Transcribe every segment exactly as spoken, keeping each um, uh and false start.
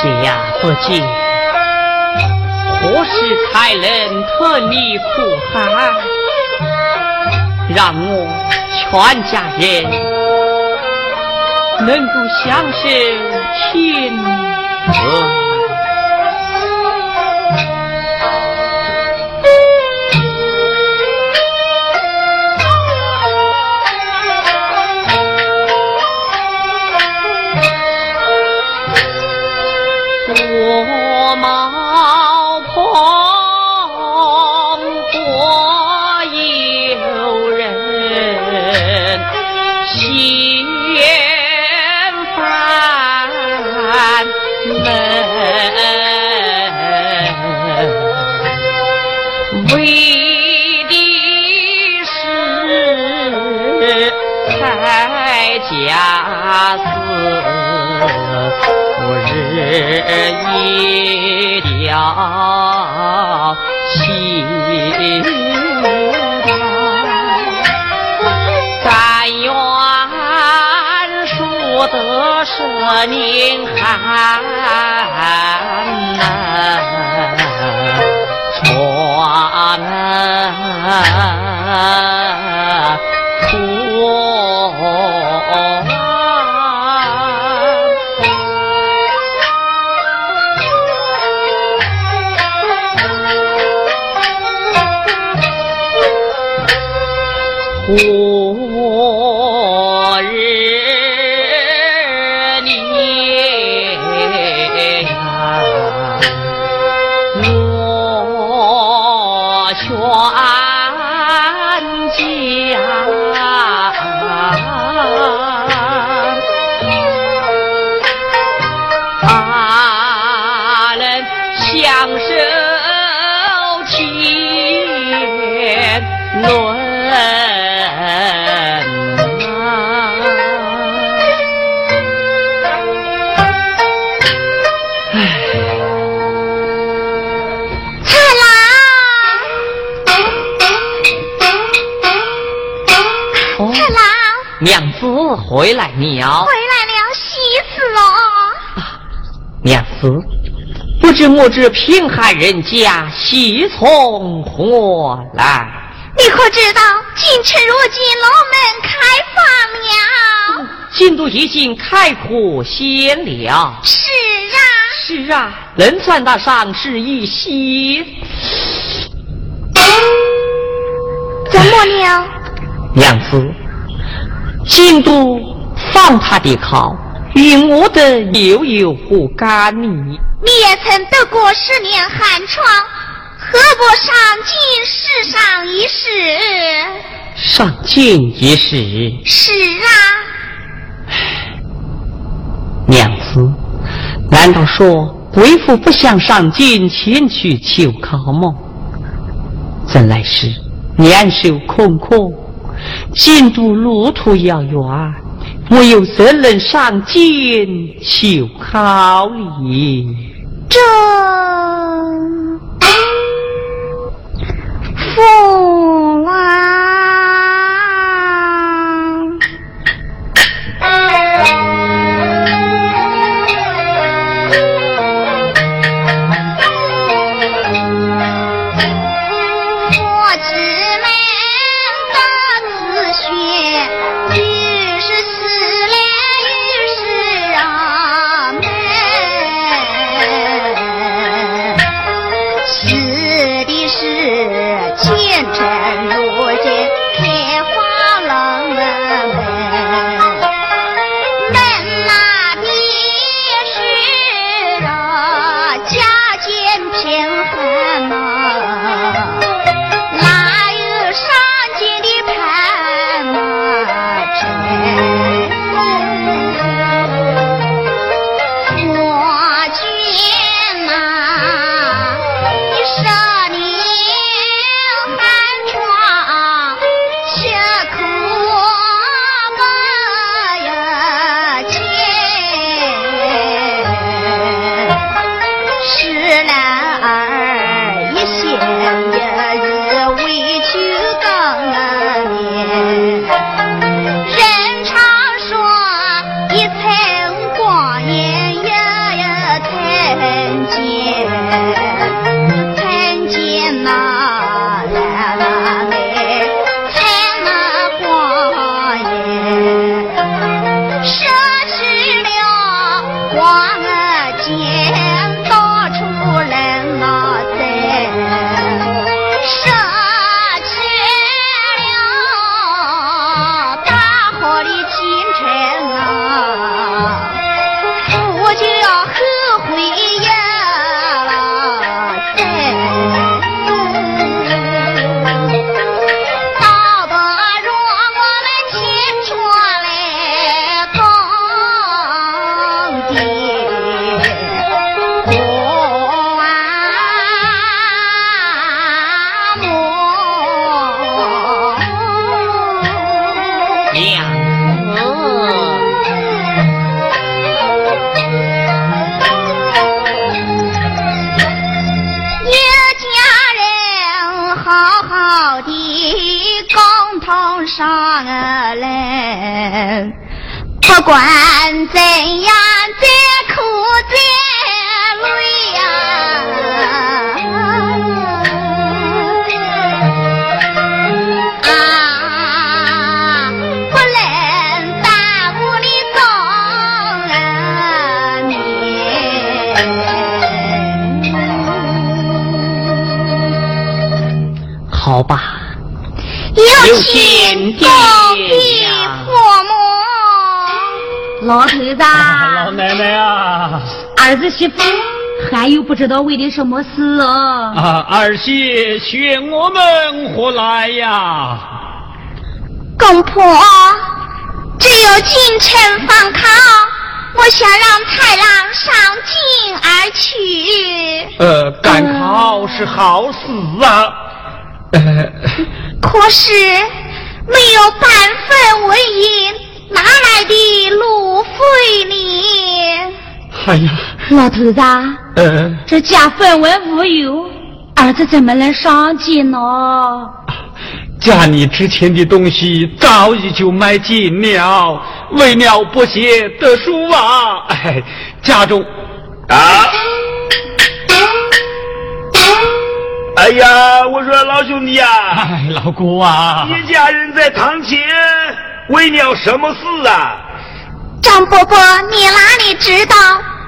解呀不解，何时才能脱离苦海，让我全家人能够享受天福？一条心但愿赎得舍命寒闯苦。我日你呀，我全家阿能享受天伦。娘子回来了，回来了，喜死了！啊，娘子，不知我这贫寒人家喜从何来？你可知道，今次如今龙门开放了，进度已经开阔些了。是啊，是啊，能算得上是一喜。怎么了？娘子。京都放他的考与我的又有何干呢？你也曾得过十年寒窗，何不上进世上一世？上进一世？是啊。娘子，难道说为父不想上进前去求考吗？怎来是年寿空空，进度路途遥远，我又怎能上进求考矣？这父啊，见证好的共同上来，不管怎样再苦再累呀，啊，不能耽误你早年。好吧，有请隔壁婆母。老头子、啊，老奶奶啊，儿子媳妇还有不知道为了什么事哦。啊，儿媳学我们何来呀？公婆，只有进城放炕，我想让豺狼上京而去。呃，赶考是好事啊。呃、可是没有半分文银。哪来的路费呢？哎呀，老头子，呃，这家分文无有，儿子怎么能上进呢？家里值钱的东西早已就卖尽了，为了不写的书啊，哎，家中啊，哎呀，我说老兄弟啊，哎，老姑啊，一家人在堂前。为了什么事啊？张伯伯，你哪里知道？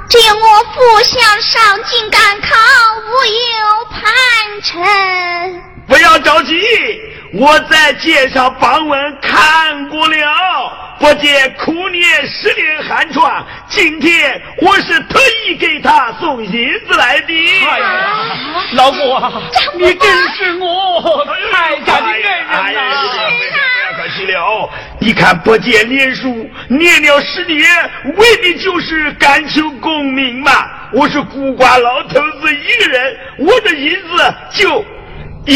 只有我父想上京赶考，无有盼成。不要着急，我在街上榜文看过了，不见苦年十年寒窗，今天我是特意给他送银子来的。哎呀，老母啊，你真是我太感恩人了。是啊。可惜了，你看不见念书，念了十年，为的就是敢求功名嘛。我是孤寡老头子一个人，我的银子就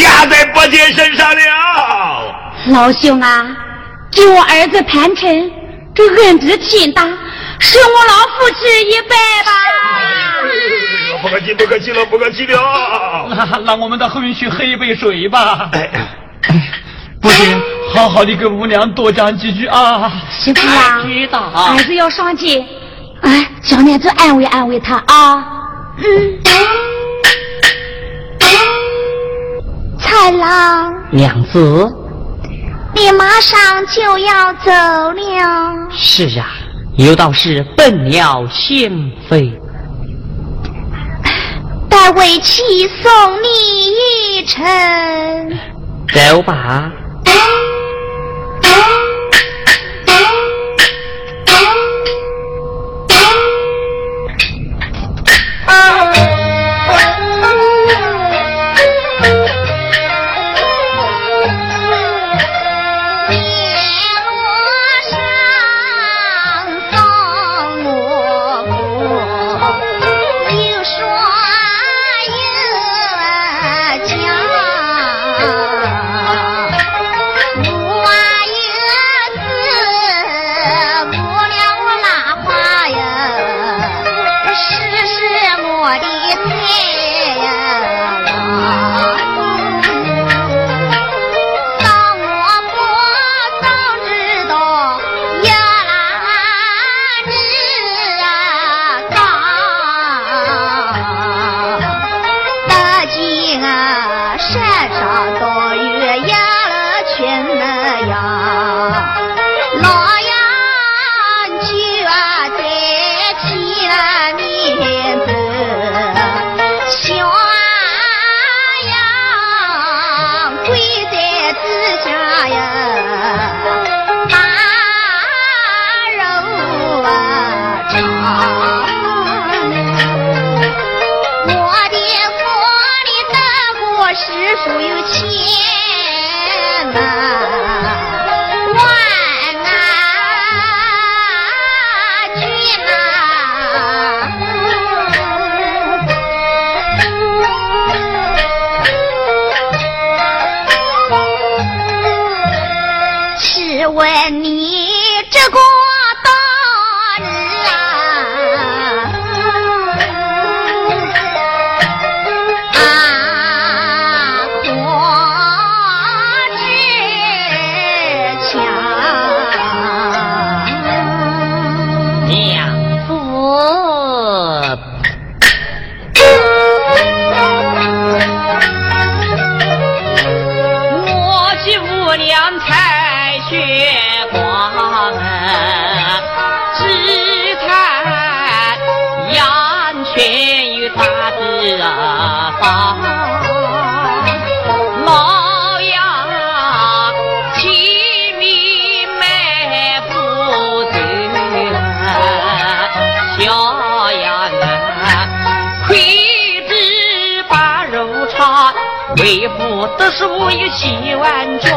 压在伯杰身上了。老兄啊，给我儿子盘缠，这恩德挺大，是我老父亲一拜吧。不客气，不客气了，不客气了。啊、让我们的婚婿喝一杯水吧。哎哎、不行。哎好好的跟吴娘多讲几句啊！媳妇啊，知道啊，儿子要上进，哎，小娘子安慰安慰他啊。嗯。豺狼娘子，你马上就要走了。是呀、啊，有道是笨鸟先飞。待为妻送你一程。走吧。刚才学过门，只看羊群与他的方，老羊其名美不得，小羊亏之把肉尝，为父得数有七万卷，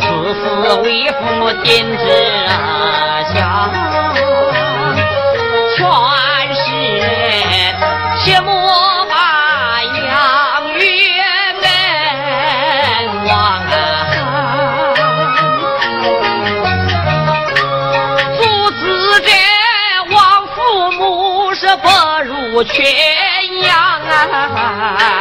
此次为父尽之香，全是切莫把养育恩忘啊！父子这亡父母是不如全羊啊！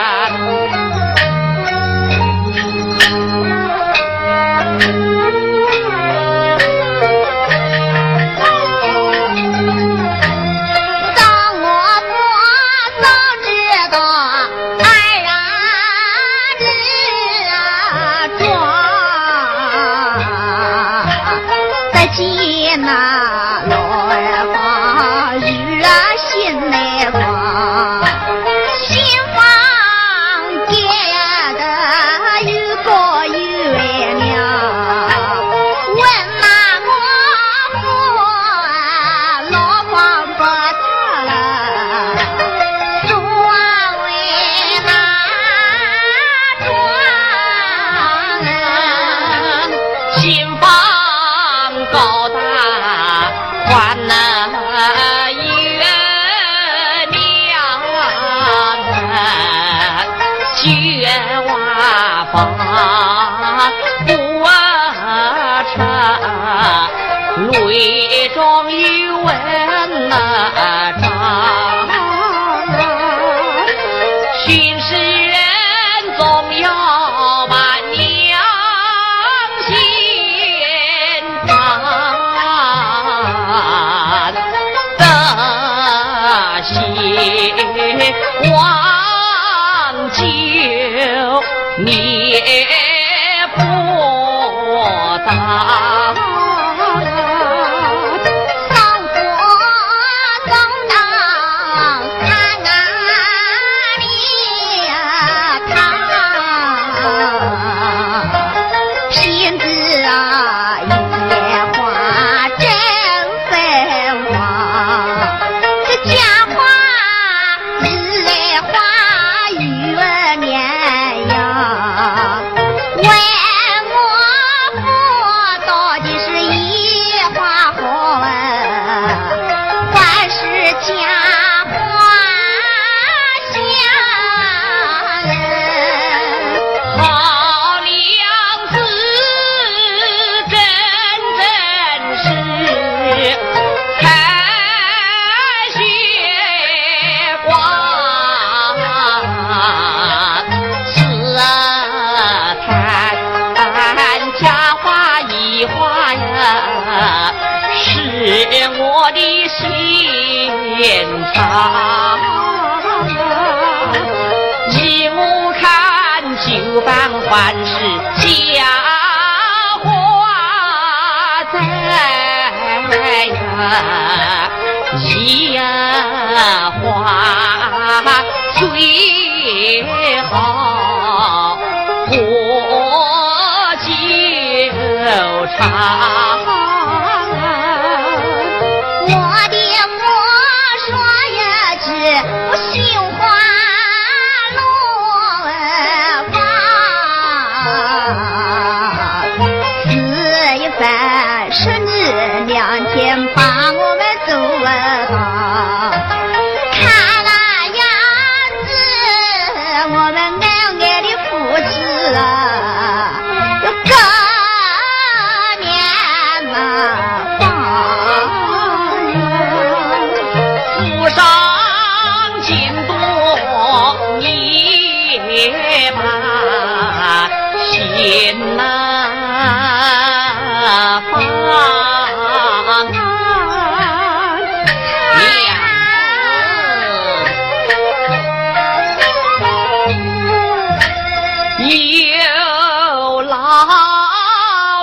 有老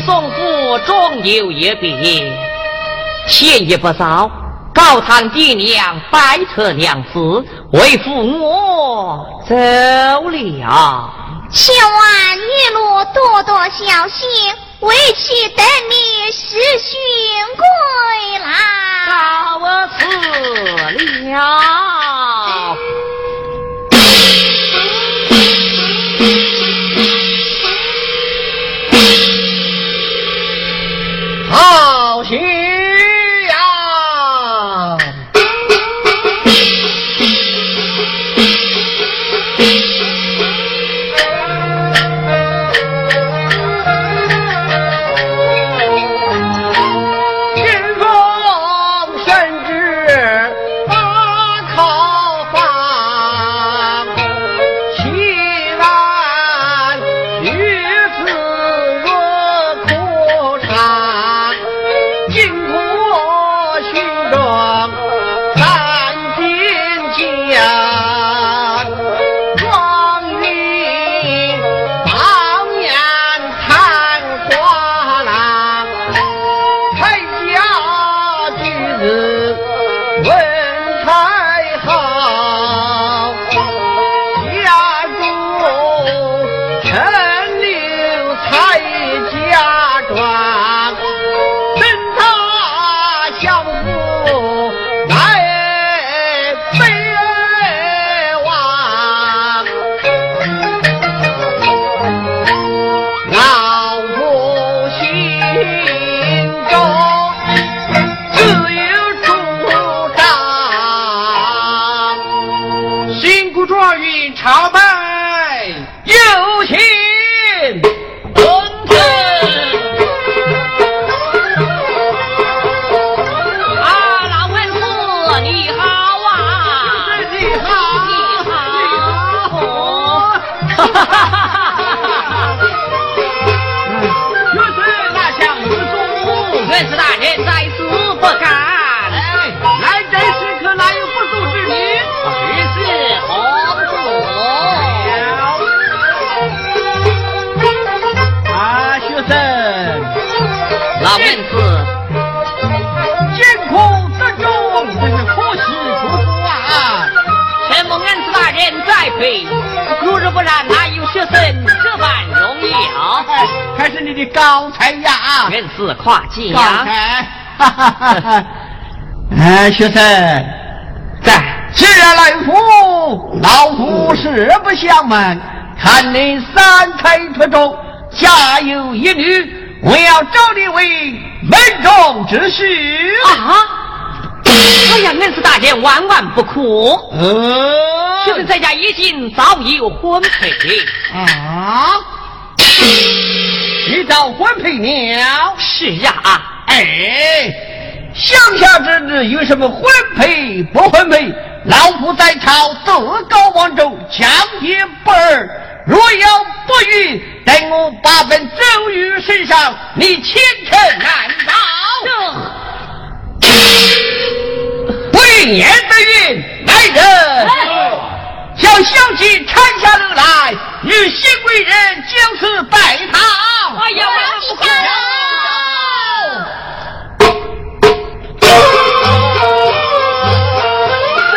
你总府终有一别，欠也不少。高堂爹娘白扯娘子，为父我走了，千万一路多多小心，为妻等你时寻归来。告辞了。好戏呀！天公甚至把考放，岂然日子若苦长，因果循状难尽讲。如若不然，哪有学生这般容易啊？还是你的高才呀！恩赐跨界呀！高才，哎，学生，在。既然来福，老夫实不相瞒，看你三才出众，家有一女，我要招你为门中之婿啊！哎呀，恩师大人万万不可！呃，学生在家已经早已有婚配啊！你早婚配了？是啊，哎，乡下之子有什么婚配不婚配？老夫在朝德高望重，强敌不二。若要不允，等我把本咒语身上，你千乘难倒。对年的运来人，叫消息传下楼来，与新贵人将此拜堂。哎呀，我不敢！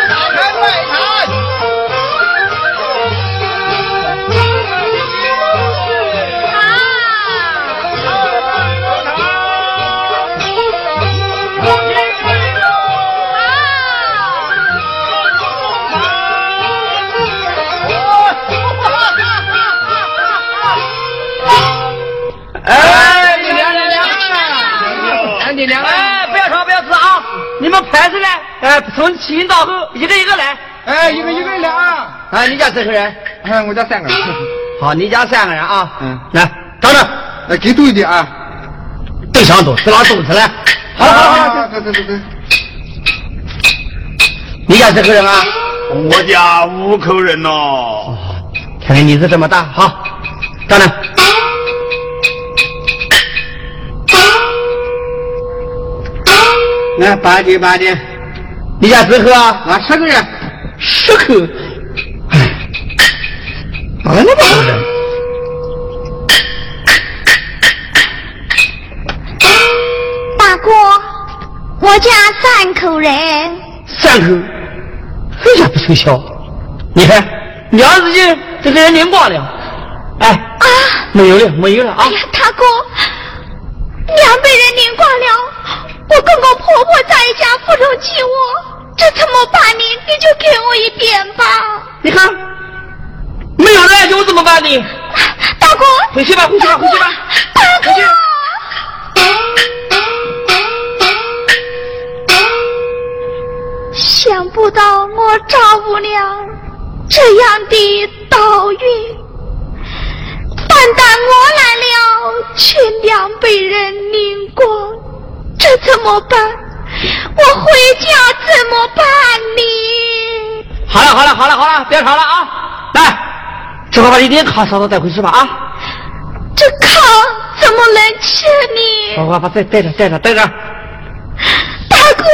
打开拜堂。啊！哎，你娘，你娘，哎，你娘！哎，不要吵，不要吵啊！你们牌子呢？哎，从前到后，一个一个来。哎，一个一个来啊！哎，你家几个人？哎，我家三个人。好，你家三个人啊。嗯，来，等等，哎，给多一点啊。对上多，再拿多出来。好了好了好了，对对对对。你家几个人啊？我家五口人哦。看来你是这么大，好，等等。来，八斤八斤，你家几口啊？啊，十个人，十口。哎，哪来那么多人？过我家三口人。三口，哎呀，不凑巧，你看你儿子就这个人连挂了。哎啊，没有了，没有了啊！哎呀，大哥，娘被人连挂了，我跟我婆婆在家不容寂寞，这怎么办呢？你就给我一点吧。你看，没有了，我怎么办呢？大哥，回去吧，回去吧，回去吧，大哥。回去想不到我丈母娘这样的倒运，单单我来了却娘被人领过，这怎么办？我回家怎么办呢？好了好了好了好了，别吵了啊！来，这会把一点糠烧了带回去吧啊！这糠怎么能吃呢？好好把带带着带着带着，大哥。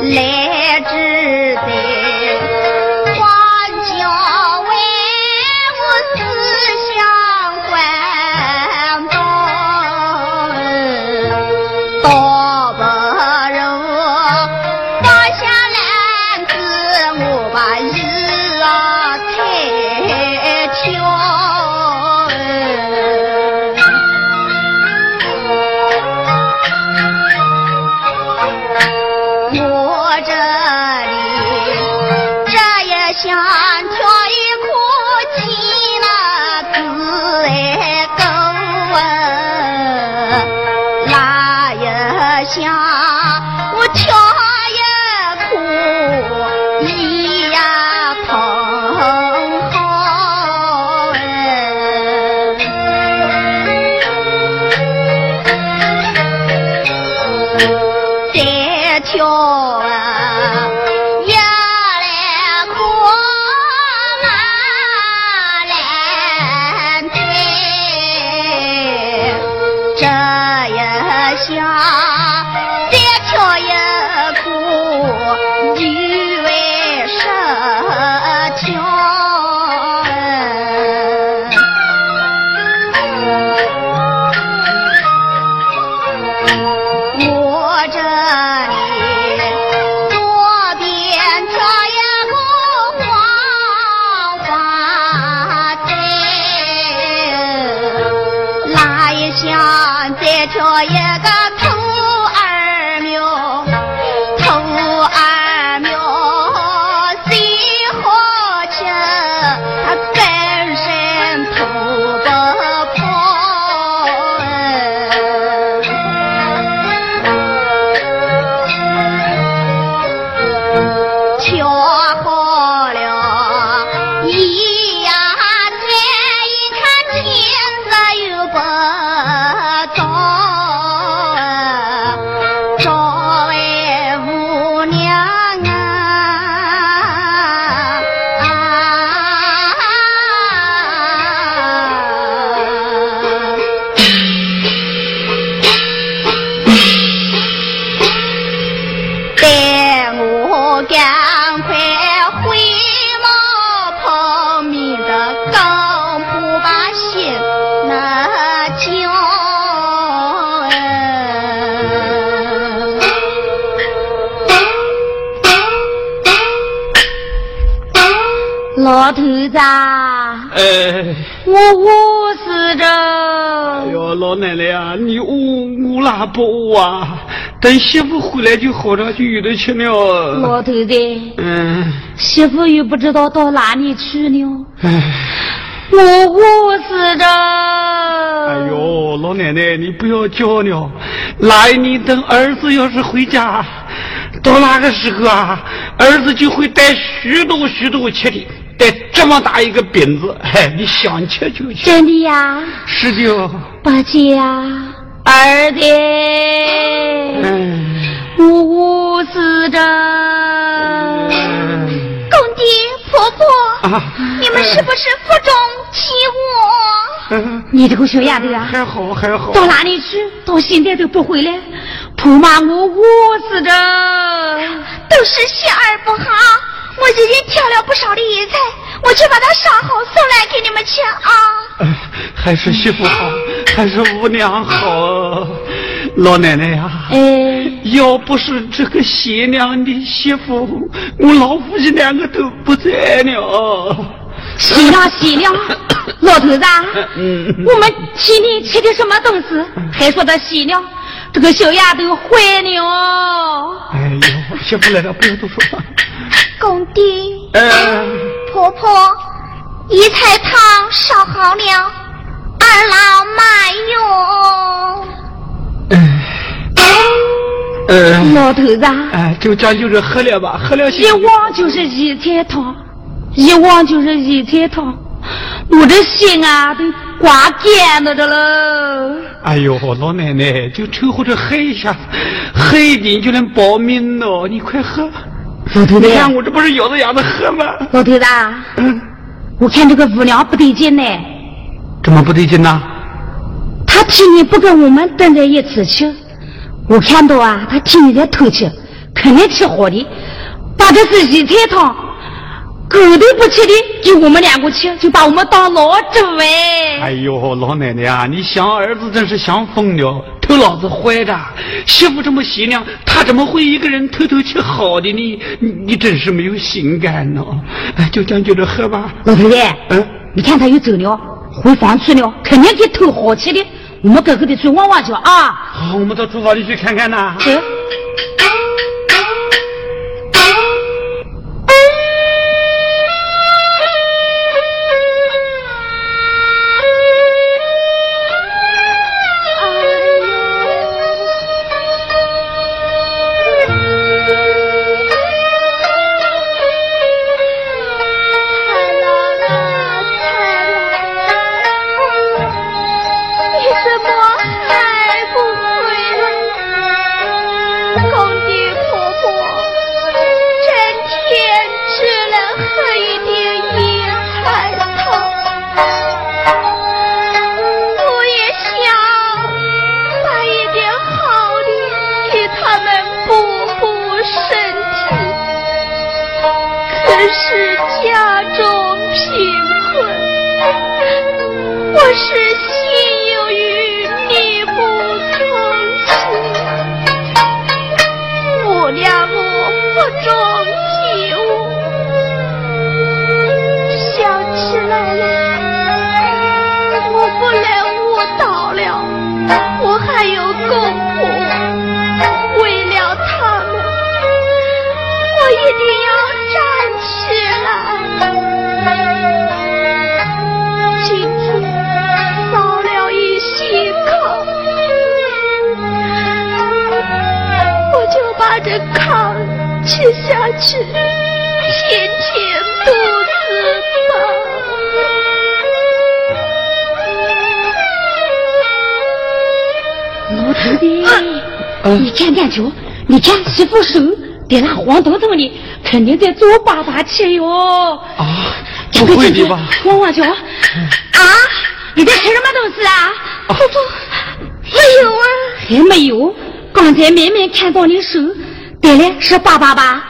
来之的这里，这也想跳一哭泣那子哎狗啊，那也想我跳也哭你呀疼好人，这跳老头子，哎，我饿死着。哎呦，老奶奶啊，你饿饿拉不饿啊？等媳妇回来就好上去有的吃了。老头子，嗯，媳妇又不知道到哪里去了。哎，我饿死着。哎呦，老奶奶，你不要叫了，来，你等儿子要是回家，到那个时候啊，儿子就会带许多许多吃的。带这么大一个饼子，嘿，你想吃就吃。真的呀？是的。八戒呀，儿子，我饿死着。公爹婆婆、啊，你们是不是负重欺我、啊？你这个小丫头啊，还好还好。到哪里去？到现在都不回来，婆妈我饿死着。都是喜儿不好。我已经挑了不少的野菜，我去把它杀好送来给你们吃啊、呃！还是媳妇好，还是姑娘好，老奶奶呀、啊！哎，要不是这个贤良的媳妇，我老夫妻两个都不在了。贤良贤良，老头子，嗯，我们今天吃的什么东西？还说的贤良，这个小丫头坏了哦！哎呦，媳妇来了，不要多说话。公爹、呃、婆婆野菜汤烧好了，二老慢用、呃呃、老头子、呃、就这样就是喝了吧，喝了一碗就是野菜汤，一碗就是野菜汤，我的心啊都刮尖了的了。哎呦，老奶奶就凑合着喝一下，喝一点就能保命了，你快喝。老头子，你看我这不是咬着牙的喝吗？老头子，嗯，我看这个五娘不对劲呢。怎么不对劲呢？他今天不跟我们蹲在一起吃，我看到啊，他今天在偷吃，肯定吃好的，把这是野菜汤，狗都不吃的，就我们两个吃，就把我们当老猪哎！哎呦，老奶奶啊，你想儿子真是想疯了，偷老子坏的，媳妇这么贤良，他怎么会一个人偷偷吃好的呢？你你真是没有心肝呢！哎，就这样就着喝吧。老太太，嗯，你看他又走了，回房去了，肯定去偷好吃的。我们赶快的去望望去啊！好，我们到厨房里去看看呐。走。是家中贫困，我是心有余力不从心，母娘我不中体悟，想起来了，我不能误导了，我还有公婆。这炕吃下去，填填肚子吧。老徒弟，你站站住！你看媳妇手给那黄彤彤的，肯定在做爸爸去哟。啊，不会的吧？我我去。啊，你在吃什么东西啊？不不，没有啊。还没有？刚才明明看到你手。对了，是爸爸吧？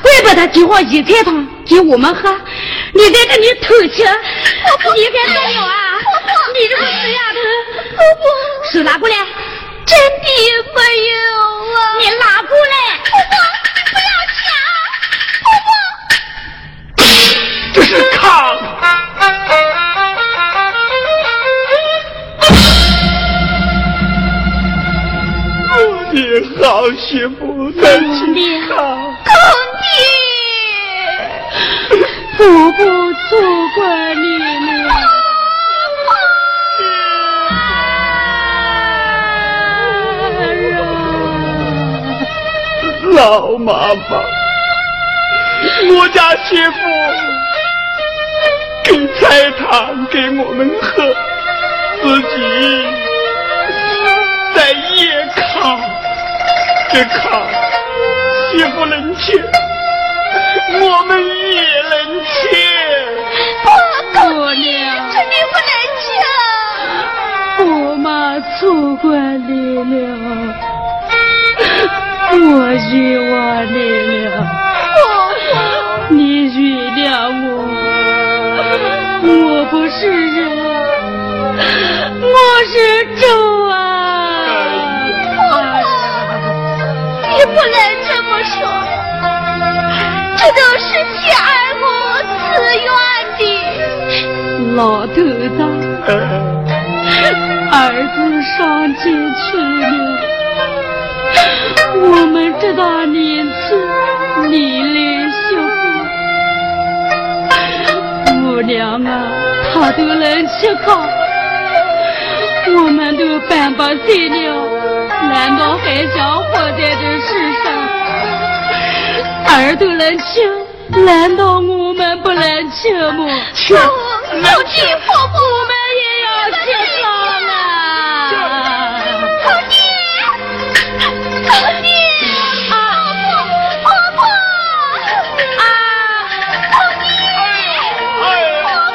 怪不得给我一菜汤给我们喝，你在这里偷吃，你该动手啊！你这个死丫头！婆婆，手拿过来！真的没有啊！你拿过来！婆婆，不要抢！婆婆，这是炕。你好媳妇在吃炕，公爹，婆婆错过你了。婆婆，老妈妈，我家媳妇给菜汤给我们喝，自己在夜炕。这炕媳妇能吃，我们也能吃。姑娘，这你不能吃啊！我妈错怪你了，我冤枉你了。你原谅我，我不是人，我是猪啊！不能这么说，这都是妻儿母自愿的。老头子，儿子上街去了，我们这大年纪你来孝，姑娘啊，他都能吃糠，我们都办不起了。难道还想活在这世上？儿都能吃，难道我们不能吃吗？吃，老弟，婆婆，我们也要吃糠了。老弟，老弟，啊，婆婆，婆婆，啊，老弟，婆婆，老弟，婆婆。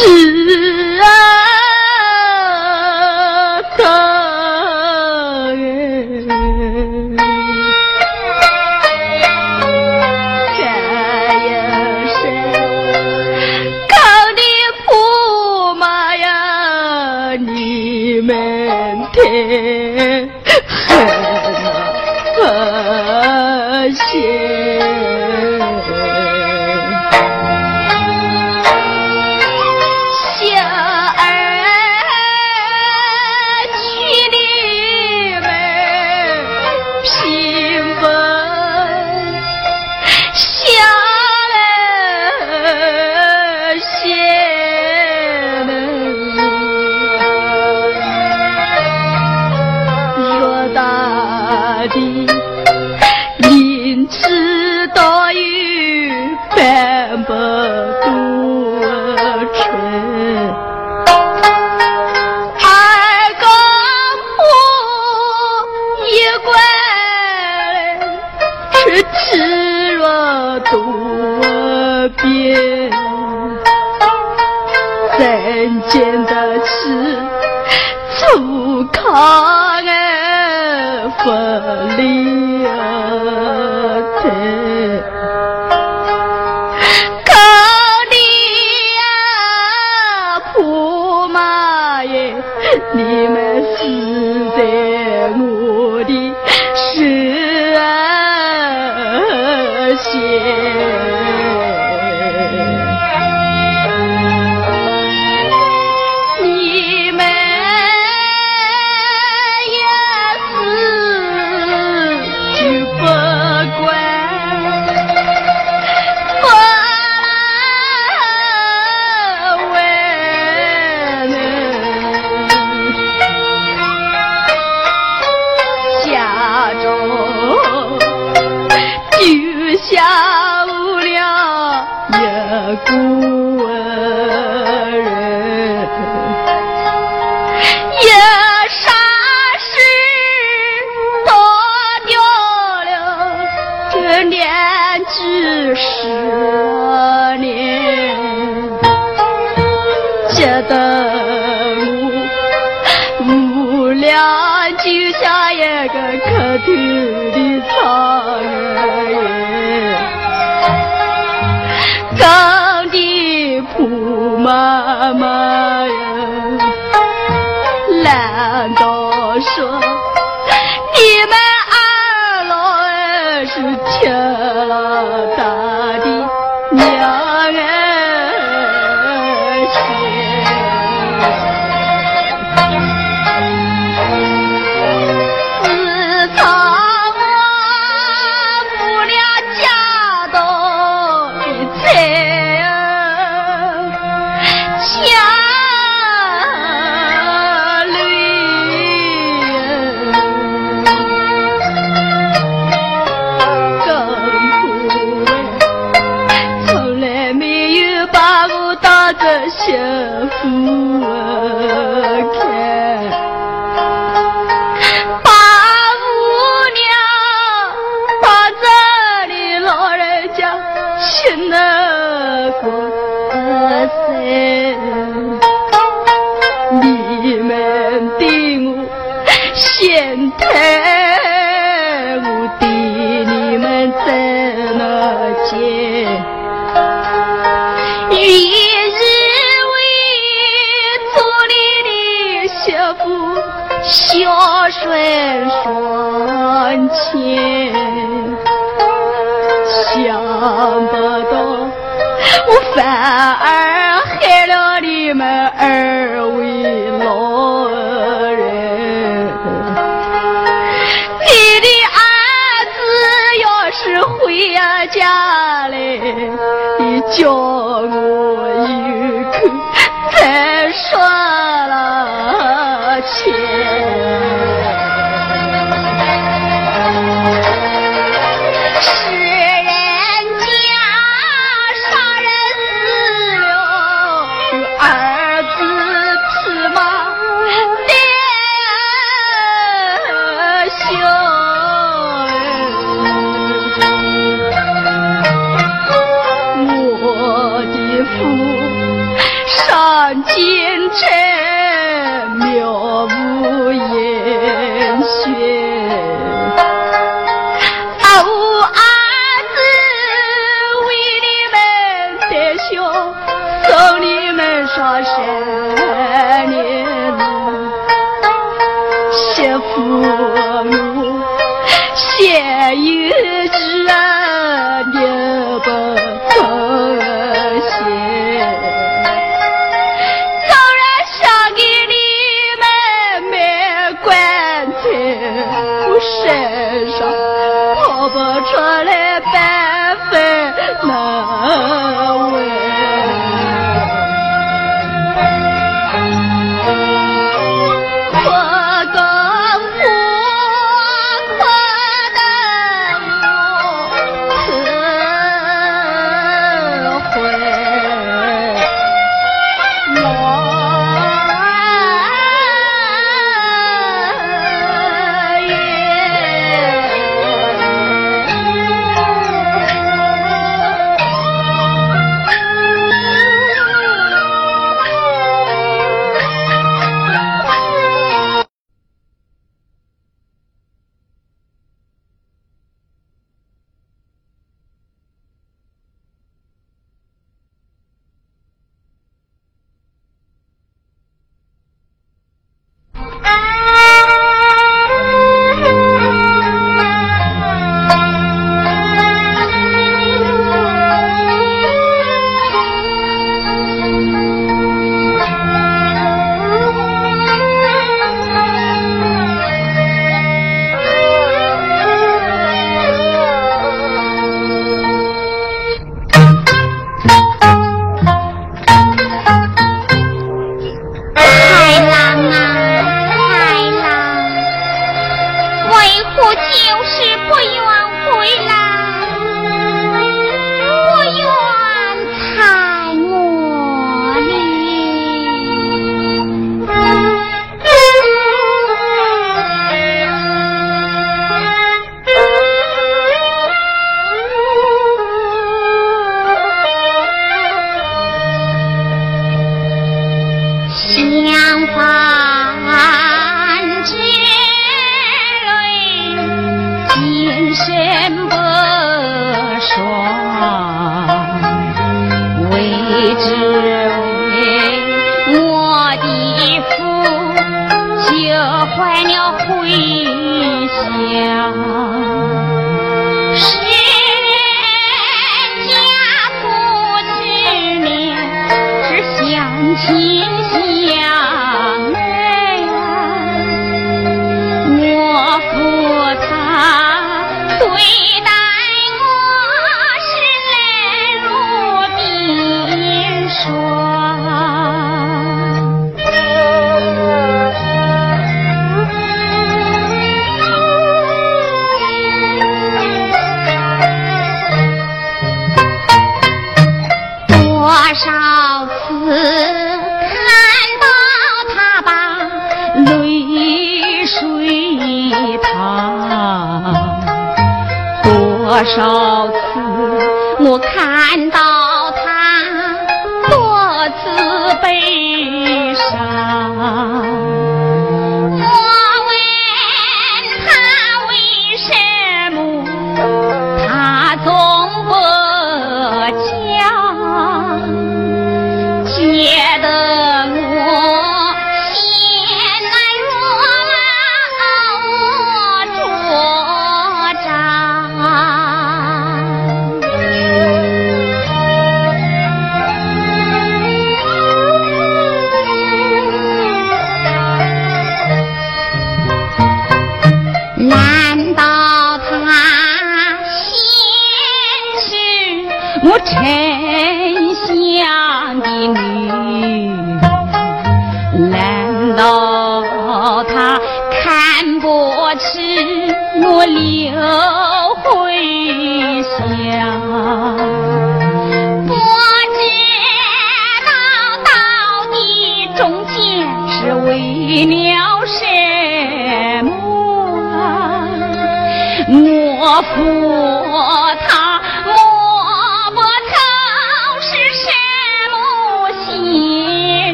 是啊，可人这也是靠的铺马呀，你们听很和谐。我看奸臣妙不言宣。上山年路，谢父母，谢有志啊，你不妥协。早日想给你们买棺材，我身上跑不出来半分难为。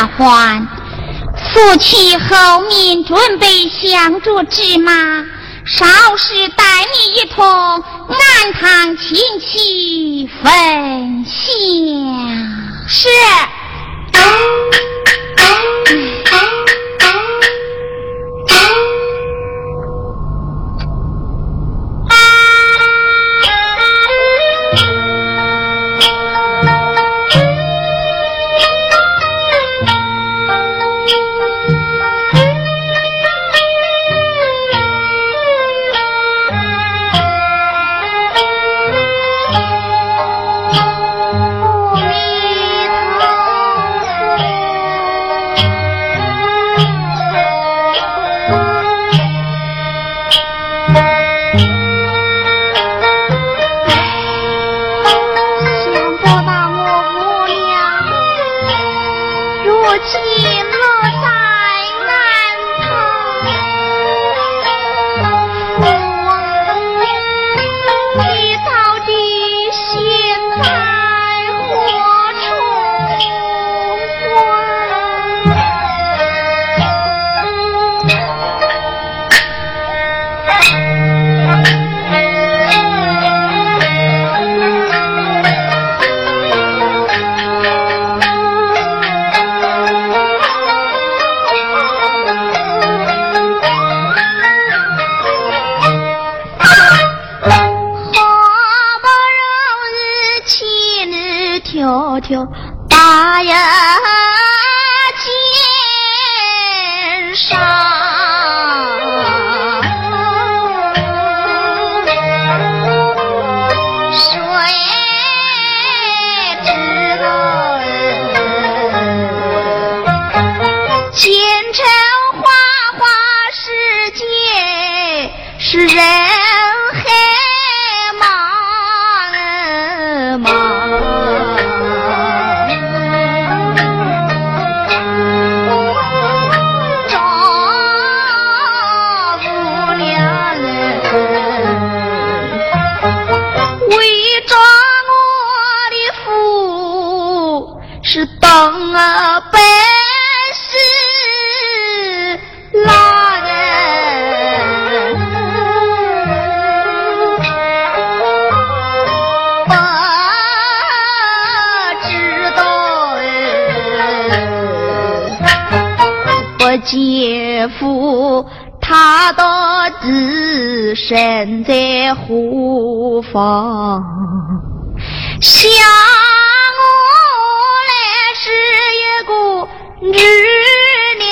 大患，夫妻后民准备相助之嘛，少时带你一同安堂亲戚分享。是。姐夫他都置身在何方，想我来是一个知了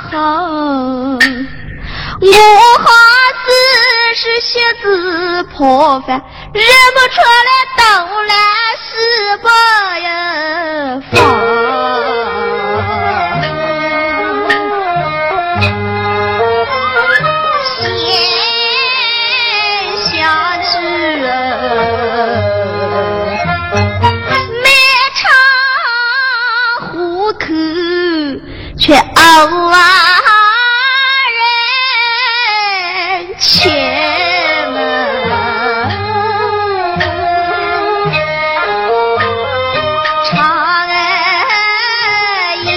后，我好似是蝎子破饭认不出来都来是不一方，却偶尔人情长安一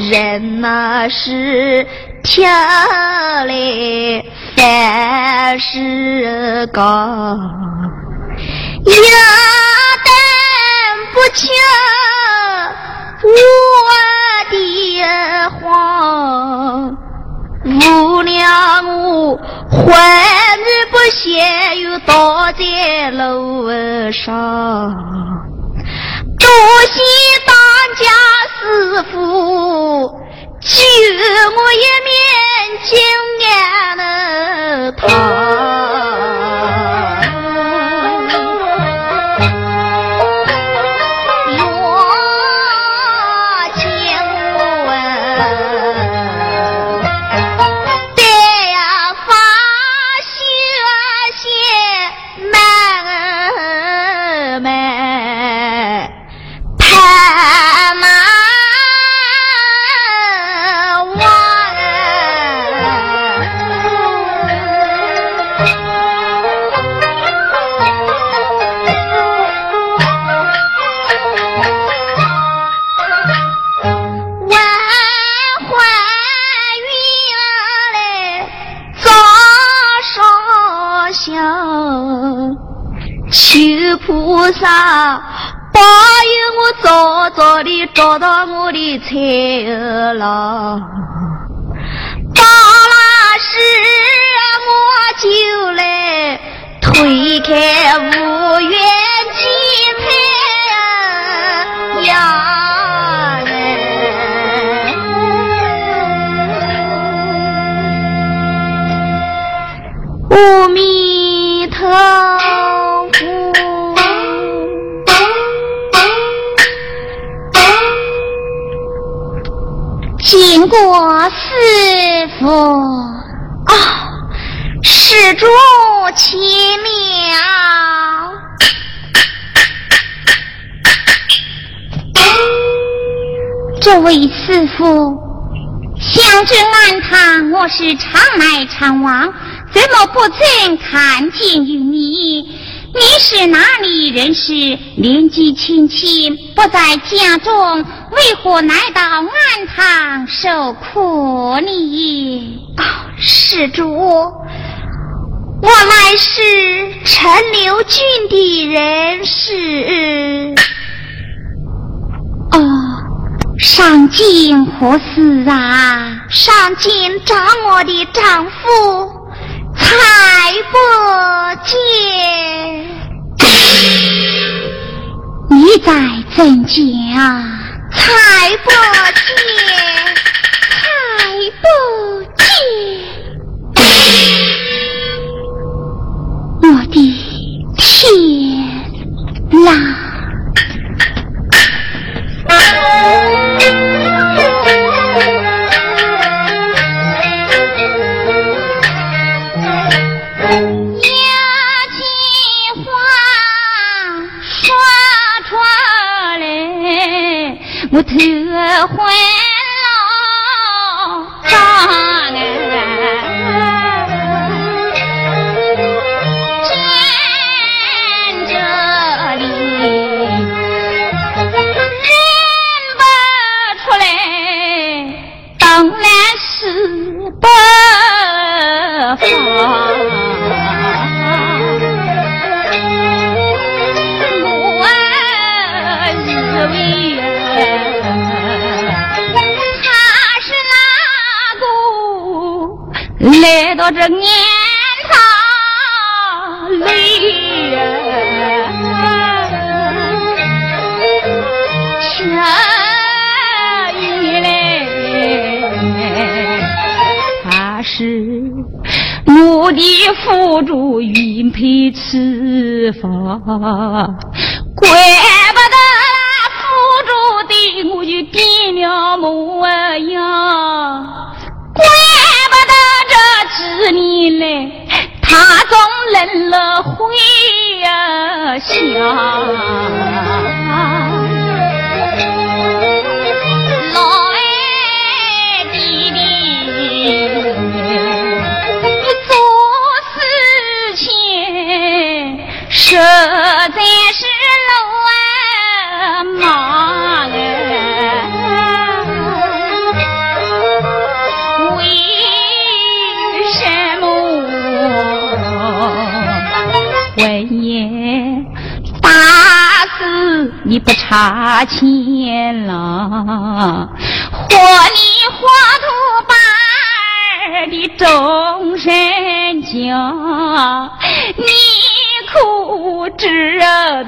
段，人那是天里凡事高，要得不求我的慌，无量我还日不歇又倒在楼上，多谢当家师傅救我一命金安的堂，盼盼望菩萨保佑我早早的找到我的财了，到那时我就来推开无缘的财呀。阿弥陀佛，经过师父啊，施主奇妙。这位师父，香君庵堂我是常来常往。怎么不曾看见于你？你是哪里人士？年纪轻轻不在家中，为何来到庵堂受苦呢？哦，施主，我乃是陈留郡的人士。哦，上京何事啊？上京找我的丈夫。才不见你在怎见啊？才不见，才不见，我的天啦！我头昏了胀啊，站着里认不出来，当然是不好。来到这年头里，这一来，他是我的辅助云佩此法，怪不得辅助的我就变了模样，怪不得。是你嘞，他总忍了会呀笑，老哎弟弟，你做事情实在是鲁啊忙哎。文言大事你不差钱了，活你活土巴儿的众生讲，你苦知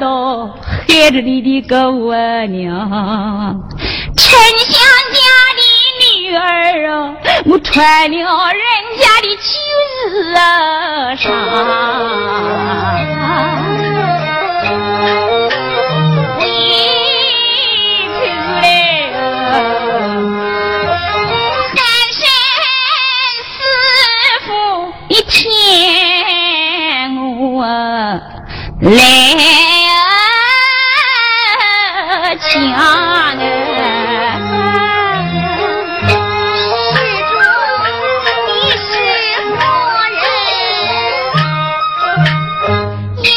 道黑着你的狗啊娘，沉香家的女儿啊，我穿了人家的旧日裳。来抢啊！施主，你是何人？要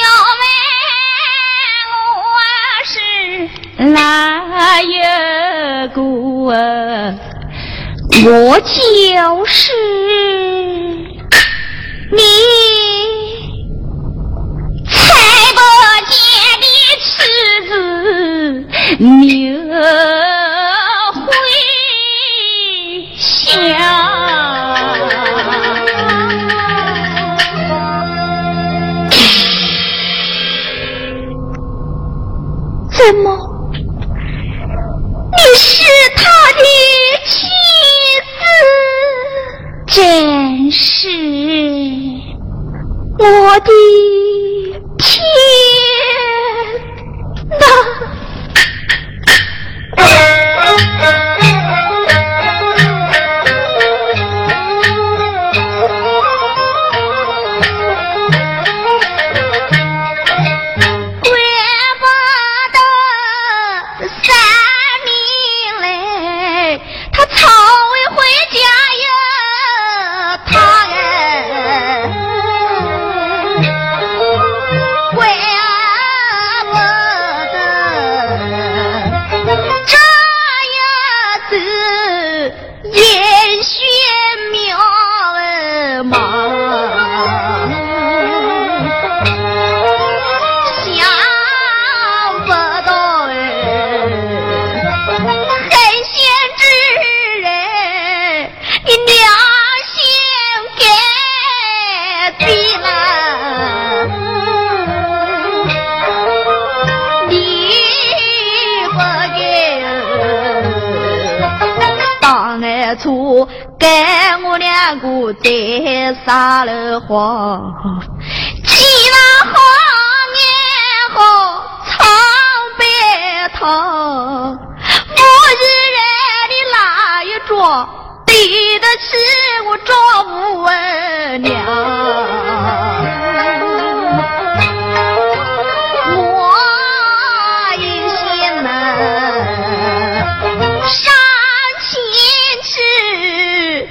问我是哪一个？我就是你。再不见。什么？你是他的妻子？真是我的天哪！在沙楼荒，既然好年好长白头，我依然的哪一桩对得起我丈母娘？我一心呢上前去。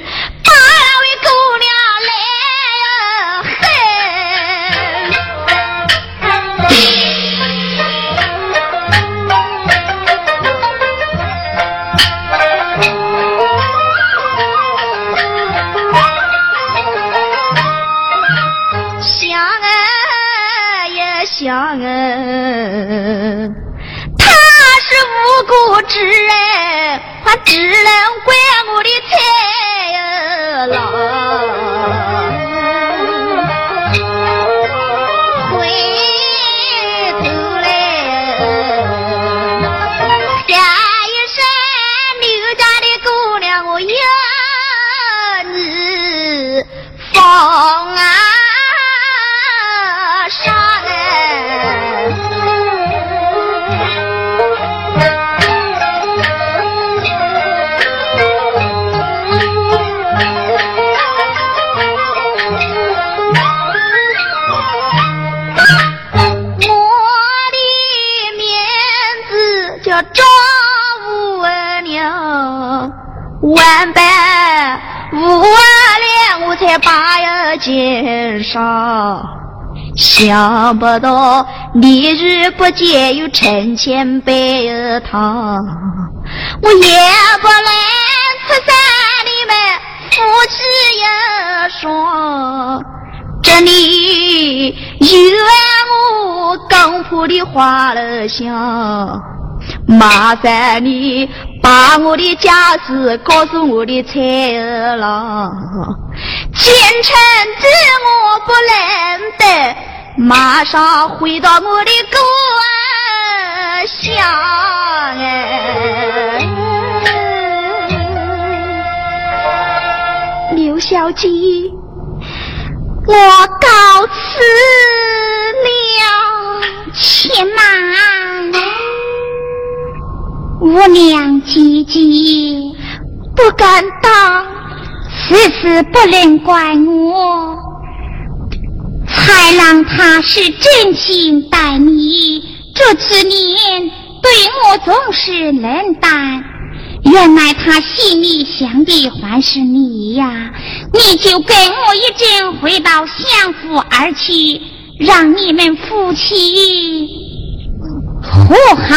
只能怪我的菜郎，回头来，下一生刘家的姑娘我要你放啊上来。万般无奈，我才把呀肩上，想不到离日不见有成千百趟，我也不能出山里面夫妻一双，这里有我刚铺的花楼香，麻烦你把我的家事告诉我的财儿郎，前程的我不能等，马上回到我的故乡哎。刘小姐，我告辞了，且慢。我娘姐姐不敢当，此事不能怪我。豺狼他是真心待你，这几年对我总是冷淡，原来他心里想的还是你呀，你就跟我一阵回到相府而去，让你们夫妻和好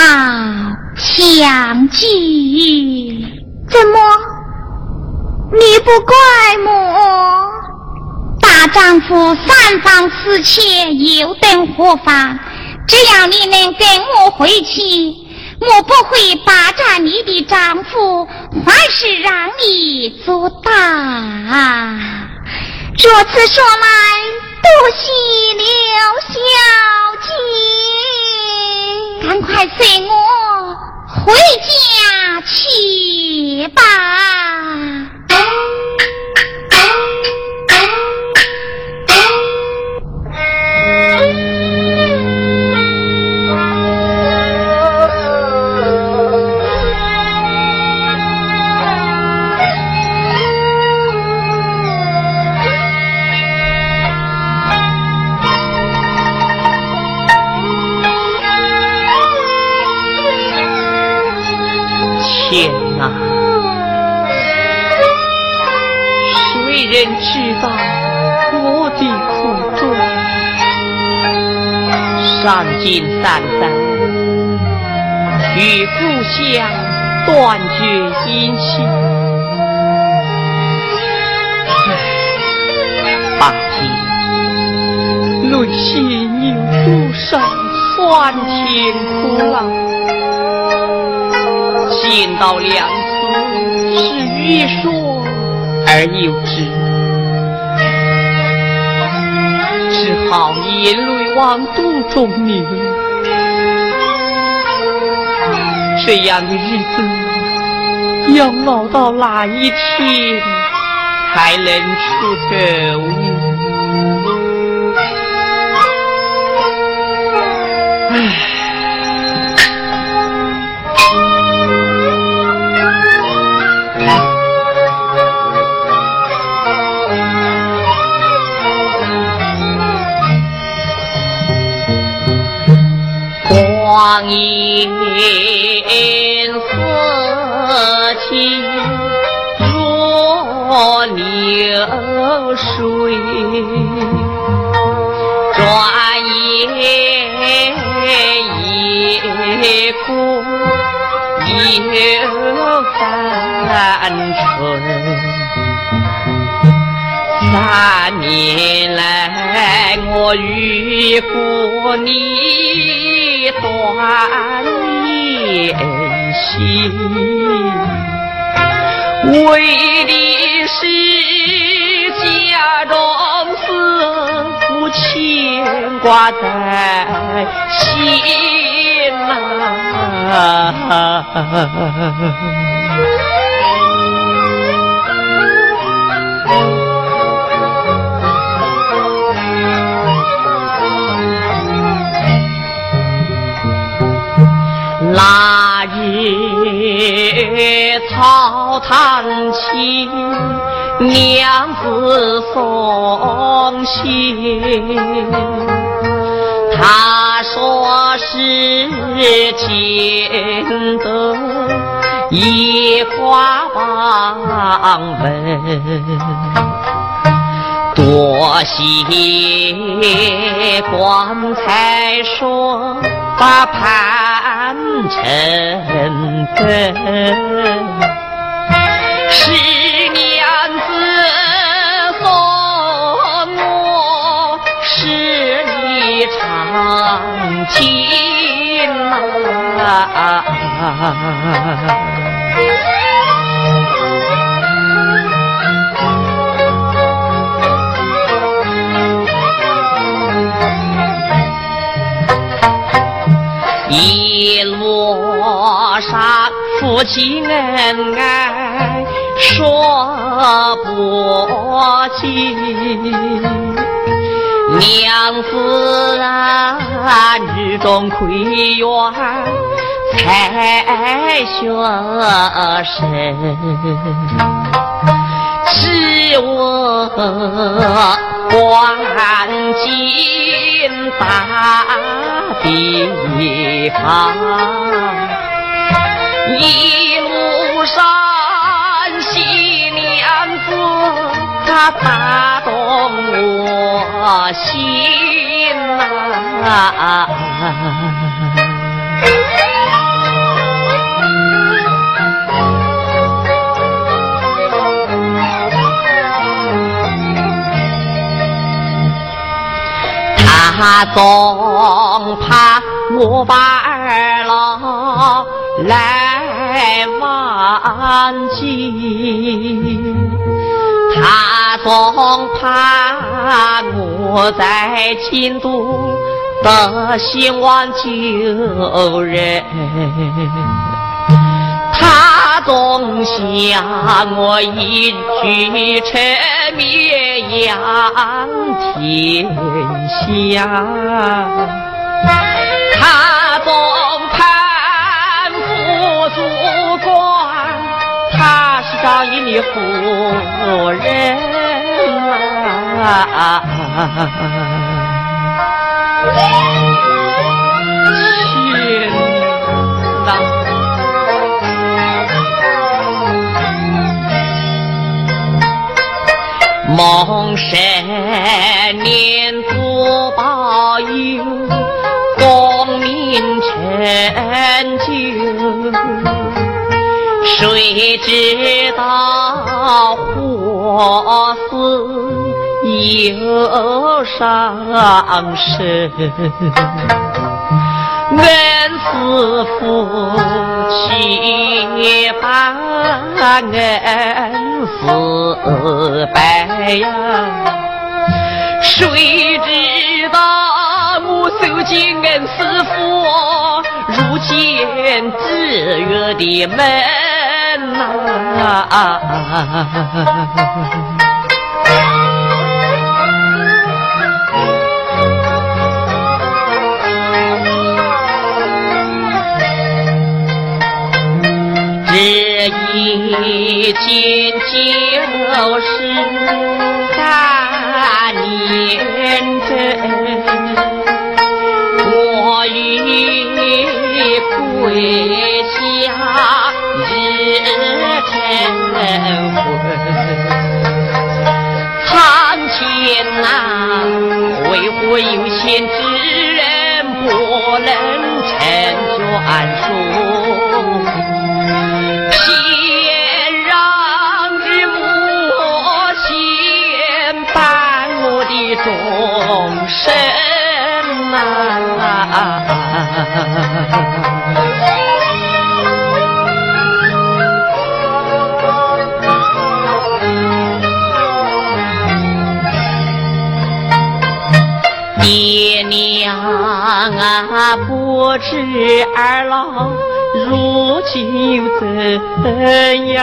相聚。怎么你不怪我？大丈夫三方四妾有等活法，只要你能跟我回去，我不会霸占你的丈夫，还是让你做大。如此说来，多谢刘小姐。赶快随我回家去吧。天哪！谁人知道我的苦衷？上尽三山，与故乡断绝音信，八天论心有多少酸甜苦辣。见到两次是欲说而又止，只好眼泪往肚中流。这样的日子要熬到哪一天才能出头呢？唉，光阴似箭如流水，转眼已过又三春，三年来我遇过你断念心，为的是家中事务牵挂在心啊。那日草堂前，娘子送信，她说是见得野花望闻，多谢官才说把盘成根，是娘子送我十里长亭啊。一路上夫妻恩爱说不尽，娘子啊日中闺怨才学深，是我关进大地方，一路上新娘子她打动我心啊。他总怕我把二老来忘记，他总怕我在京都得心忘旧人，他总想我一曲沉绵养天下，他总攀附主官，他是张仪的夫人啊，天哪！蒙神念珠保佑，功名成就，谁知道祸事？有伤身，恩师夫妻把恩死白呀，谁知道我受尽恩师傅如今制约的门啊！一见就是大年真，我欲归家日晨昏，苍天啊，为何有心之人不能成就安舒？众生啊，爹娘啊，不知二老如今又怎样？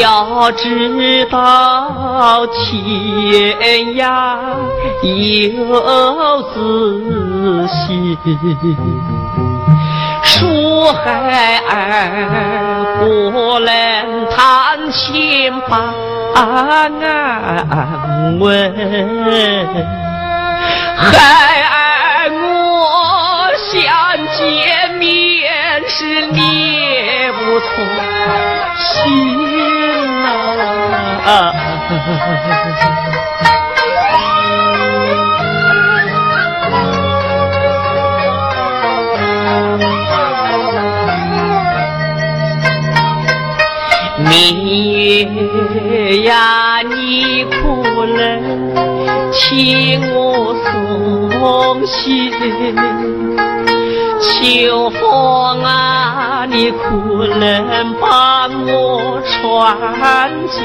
要知道天涯有自心，树海儿不能谈心把安稳，孩儿我想见面是猎不从心啊！明月呀，你苦了，替我送行；秋风啊，你苦了，把我穿嫁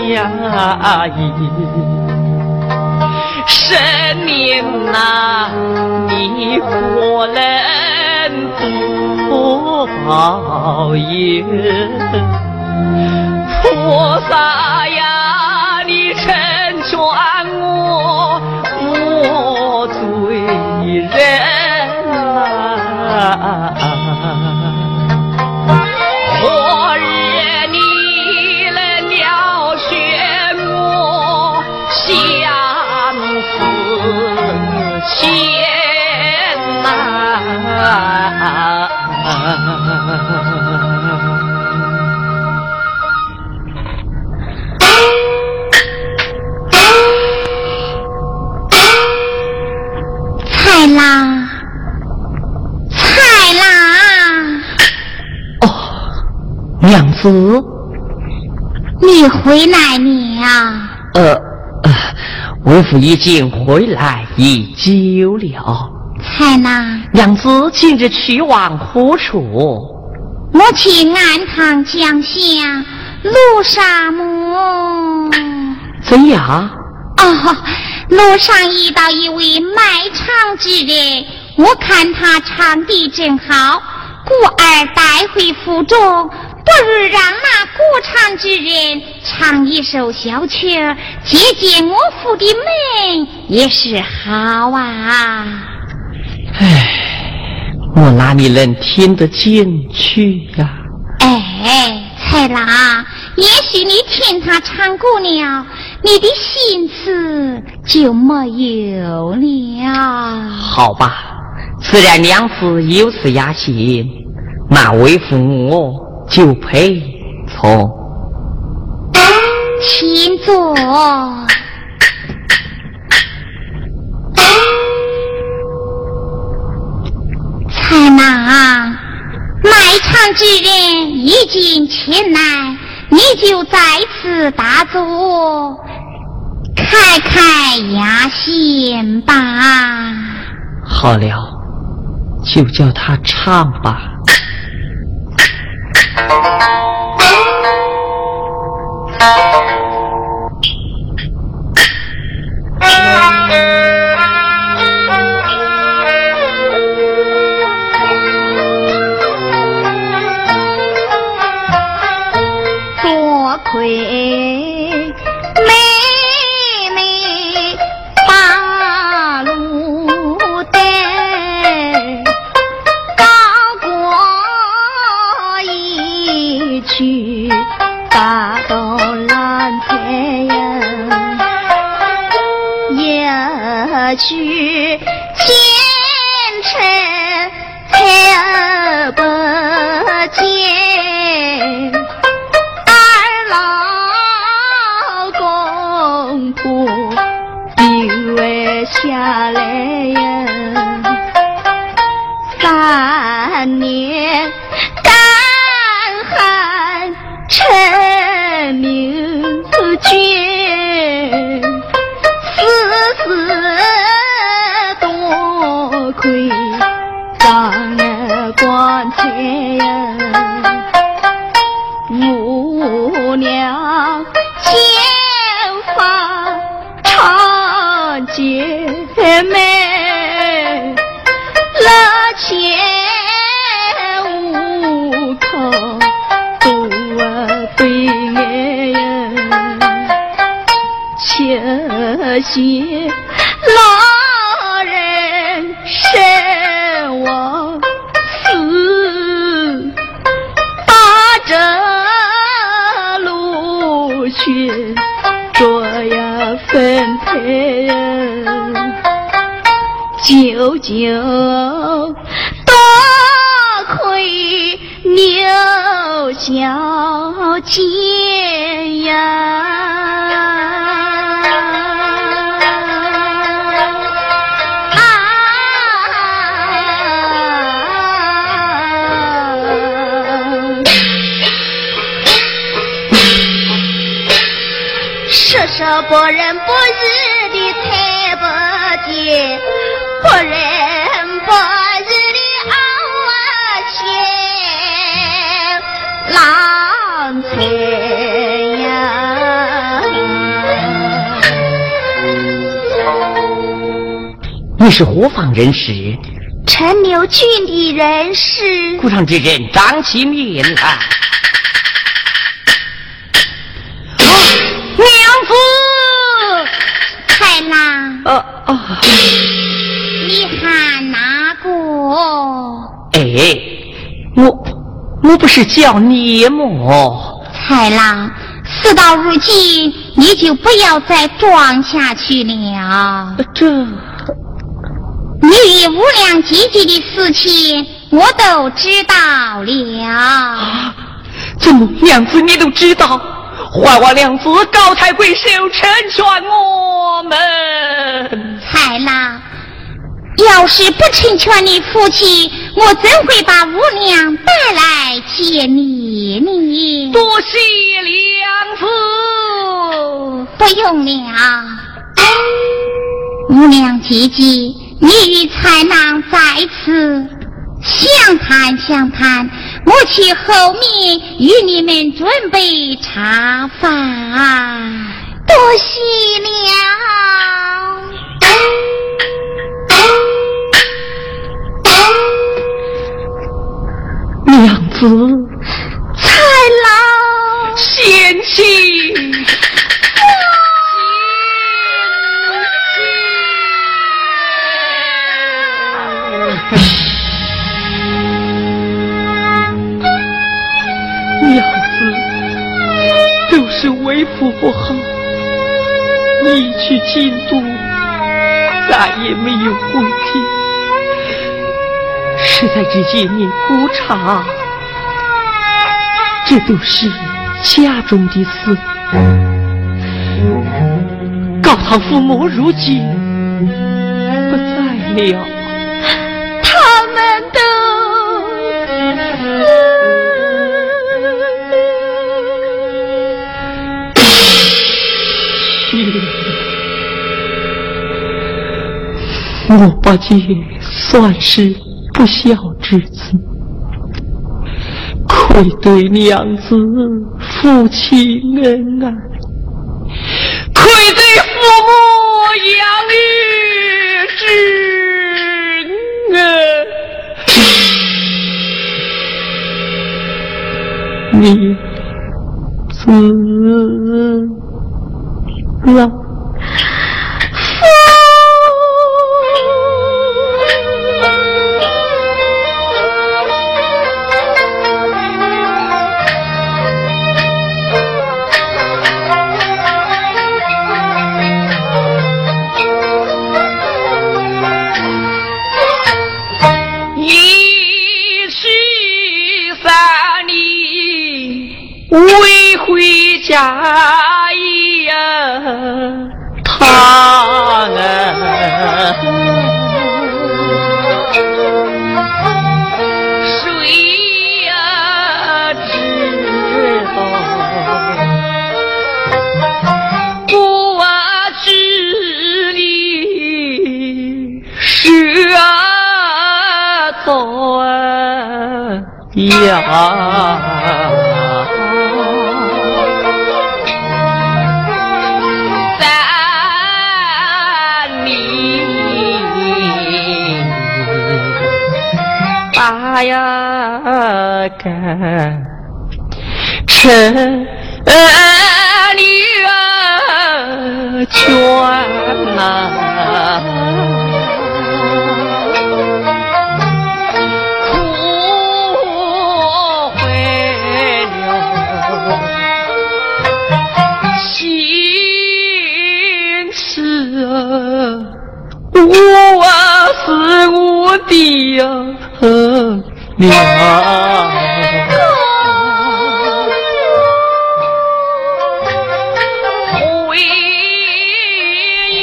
衣。神明啊，你可能不保佑？菩萨呀，你成全我我罪人啊！昨日你来了解我相思千难。菜啦，菜啦！哦，娘子，你回来了啊？呃，呃为父已经回来已久了。菜啦，娘子近日去往何处？我去安康江乡路上么？怎样？哦，路上遇到一位卖唱之人，我看他唱得真好，故而带回府中，不如让那歌唱之人唱一首小曲儿，解解我府的闷也是好啊。哎，我哪里能听得进去呀、啊？哎，蔡郎，也许你听他唱过了，你的心思就没有了。好吧，既然娘子有此雅心，那为父我就陪从。请坐。蔡郎，卖唱之人已经前来，你就在此打坐，开开雅心吧。好了，就叫他唱吧。多亏去前程看不见，二老公婆地位下来呀，三年干旱成名绝。些老人生我死，把这路寻着呀分配，久久多亏牛小姐呀。不仁不义的太不见，不仁不义的阿钱郎才呀！你是何方人士？陈留郡的人士。故上之人张其民啊！哦哦，你喊哪个？哎，我我不是叫你么？蔡郎，事到如今，你就不要再装下去了。这，你与五两姐姐的事情，我都知道了。啊，怎么娘子你都知道？坏我娘子高抬贵手，成全我们。蔡郎，要是不成全你夫妻，我怎会把五娘带来见你呢？多谢娘子。不用了，五娘姐姐，你与蔡郎在此相谈相谈，我去后面与你们准备茶饭。多谢了。子才老贤妻妙子，都是为父不好，你去京都再也没有回去，实在这些年无常，这都是家中的事。高堂父母如今不在了，他们都我不禁算是不孝之子，愧对娘子父亲恩爱，愧对父母养育之恩。你子了未回家呀，他啊，谁呀知道不啊知你是啊走啊呀。哎呀，干成你卷啊，苦回了心事啊，我是我的啊。和娘回忆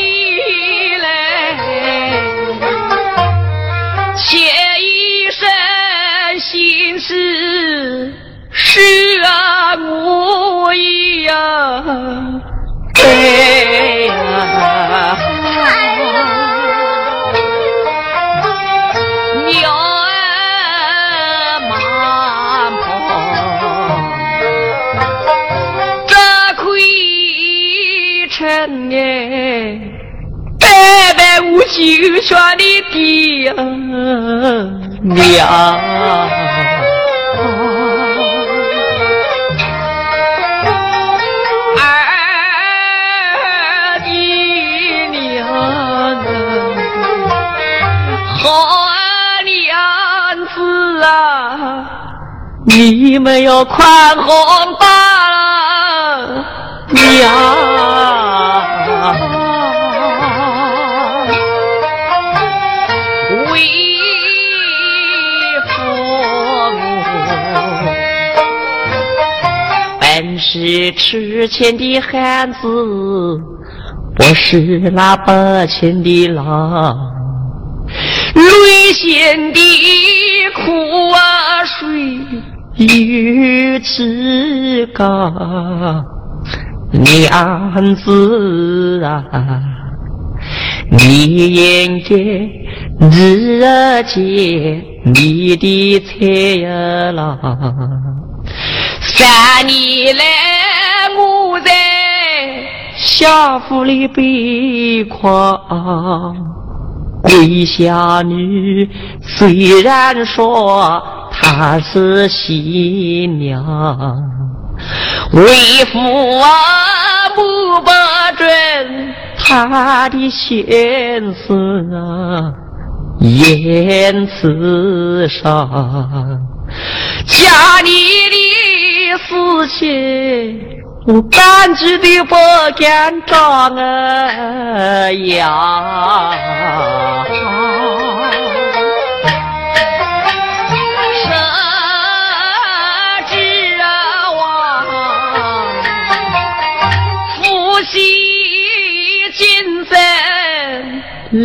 来，且一生心事是啊我一样悲啊，白白无休说你爹娘二姨娘好娘子啊，你们要宽宏吧娘是吃钱的汉子，不是那八千的狼，泪咸的苦啊水与之高，娘子啊，你应该热解你的菜啊了。三年来我在下府里悲狂，归乡女虽然说她是新娘，为父啊不把准她的先生啊言辞上，家里的事情我半句的不敢讲啊呀，甚至啊我夫妻今生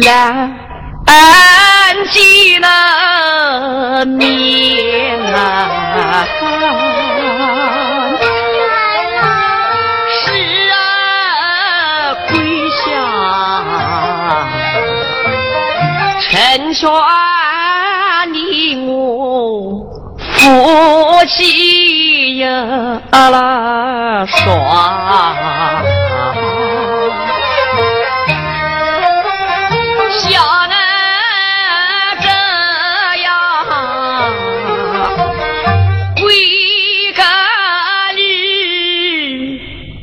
难记了命啊。成全你我夫妻呀啦爽，像俺这样归个日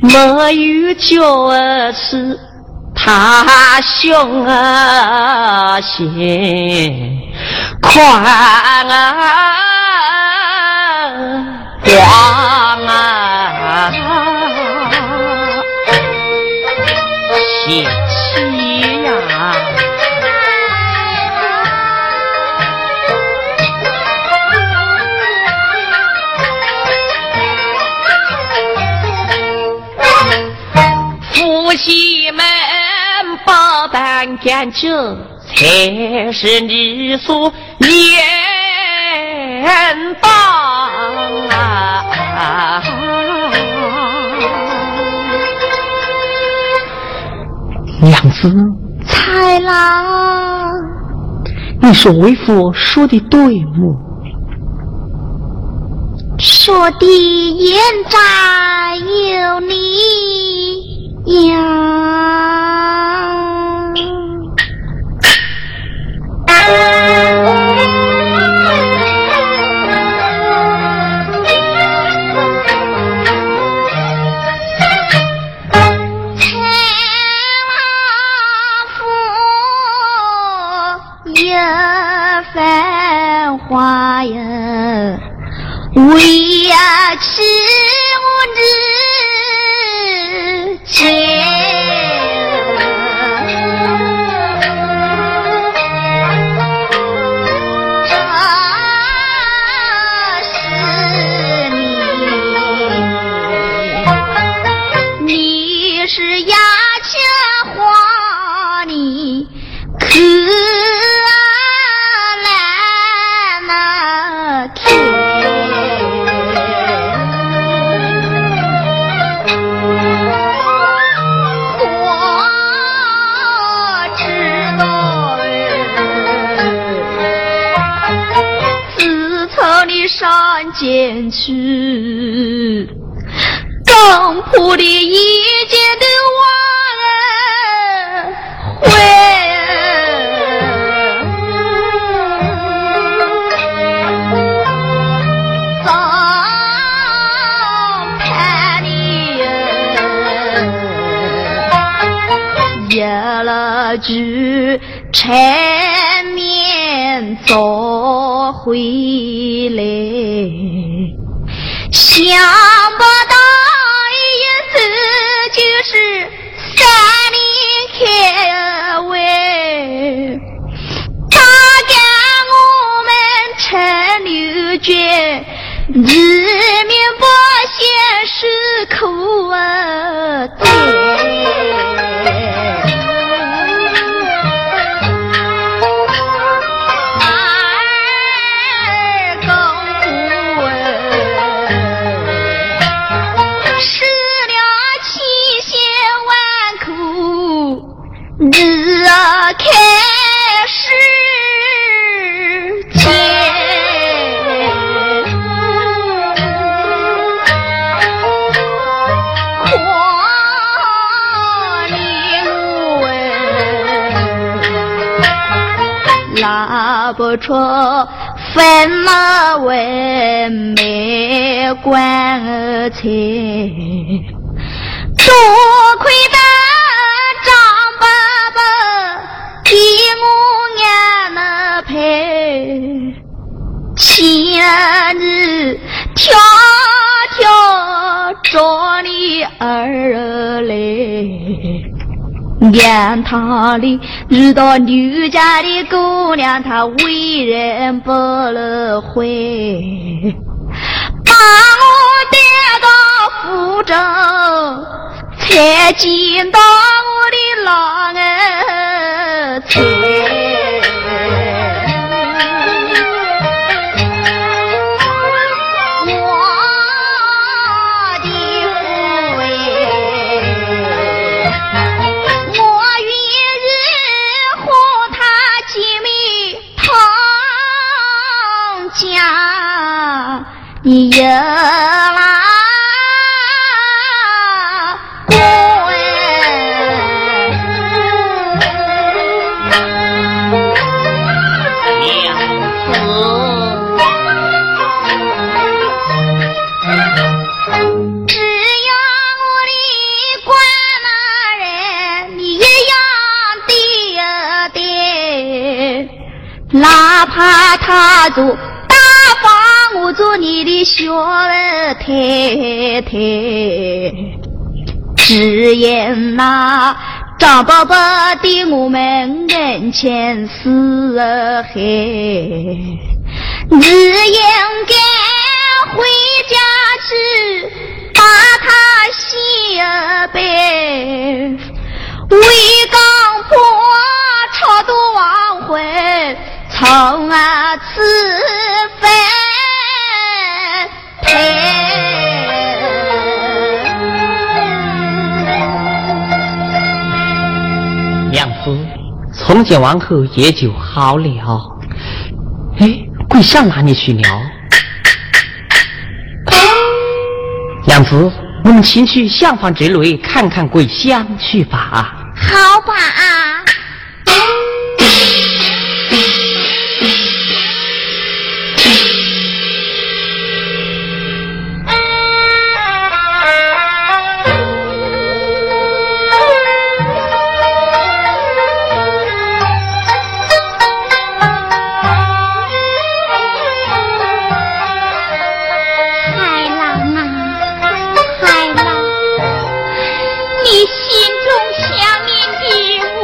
没有叫儿吃。他凶啊心狂啊狂啊，血气呀夫妻们包办干净才是你所应当啊！娘子，蔡郎，你说为父说的对吗？说的言在有理呀。天父有分花呀，为呀吃我之情。山间去，当铺的一切都忘了回。早盼你有了句缠绵早回来。想不到一次就是三年开胃，他跟我们陈刘娟日面不嫌是苦啊对。日啊开始间，可怜我拿不出。分那位没关切，多亏得张伯伯替我俺那陪，前日迢迢找你而来。殿堂里遇到女家的姑娘，她为人不乐坏，把我带到福州，才见到我的老恩情。你有啦滚，娘子，只要我的官那人，你一样的对，哪怕他做我做你的小太太，只因那张伯伯对我们恩情似海，你应该回家去把他谢别，为公婆超度亡魂，从啊此分。娘子，从今往后也就好了。哎，跪下哪里去了？娘子，我们前去厢房之内看看桂香去吧。好吧啊。你心中想念的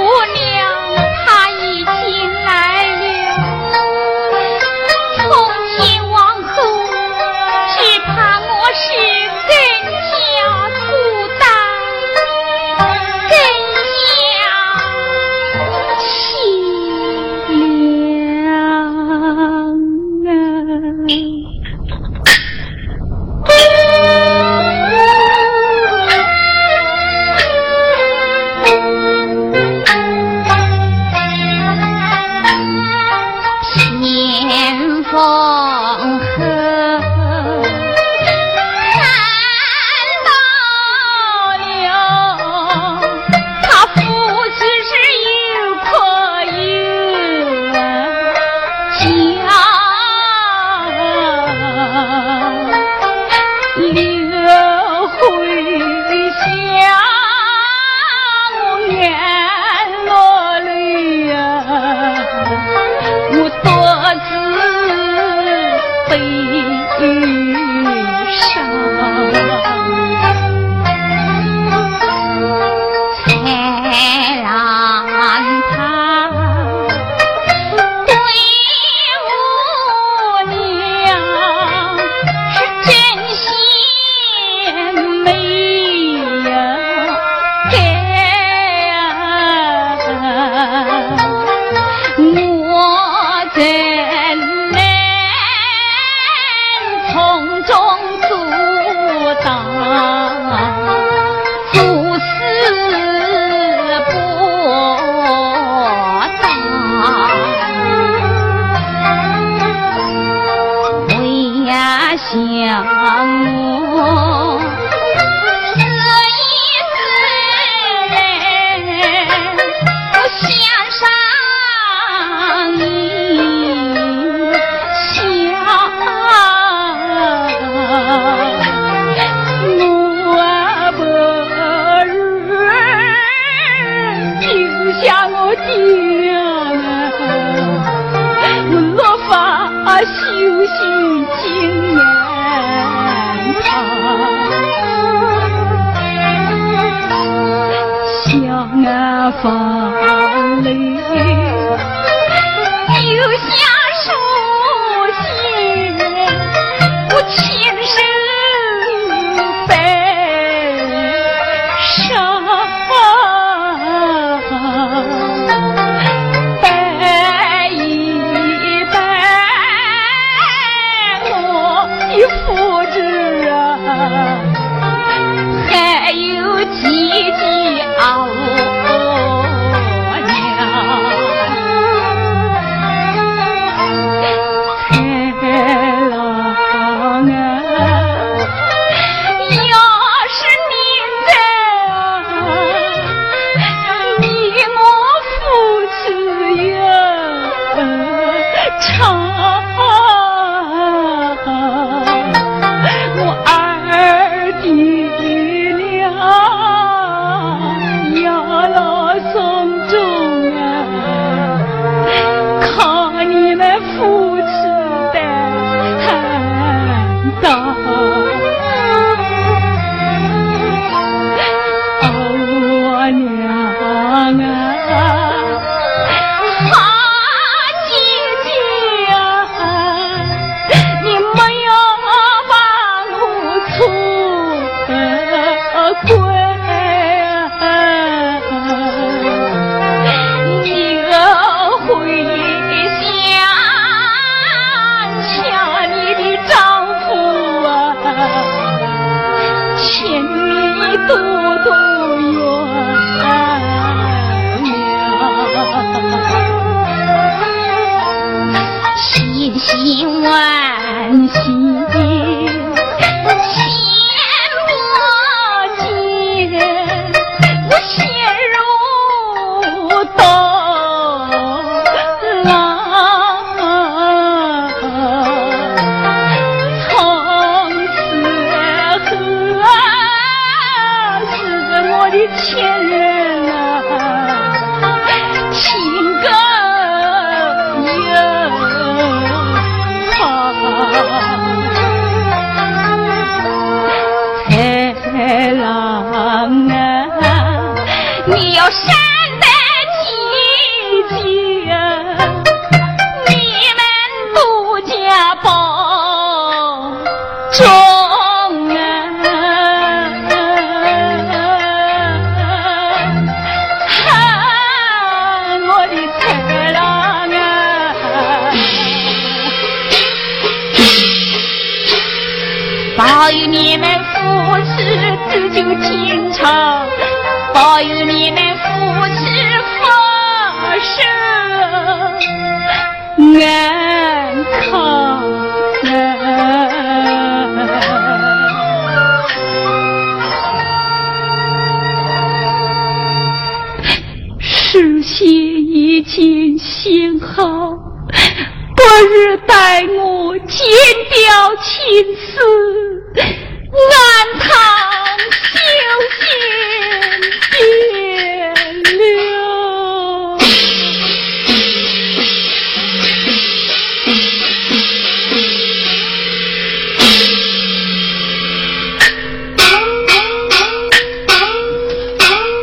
啊房里，留下书信我亲手背上拜一拜我的父子啊，还有几几熬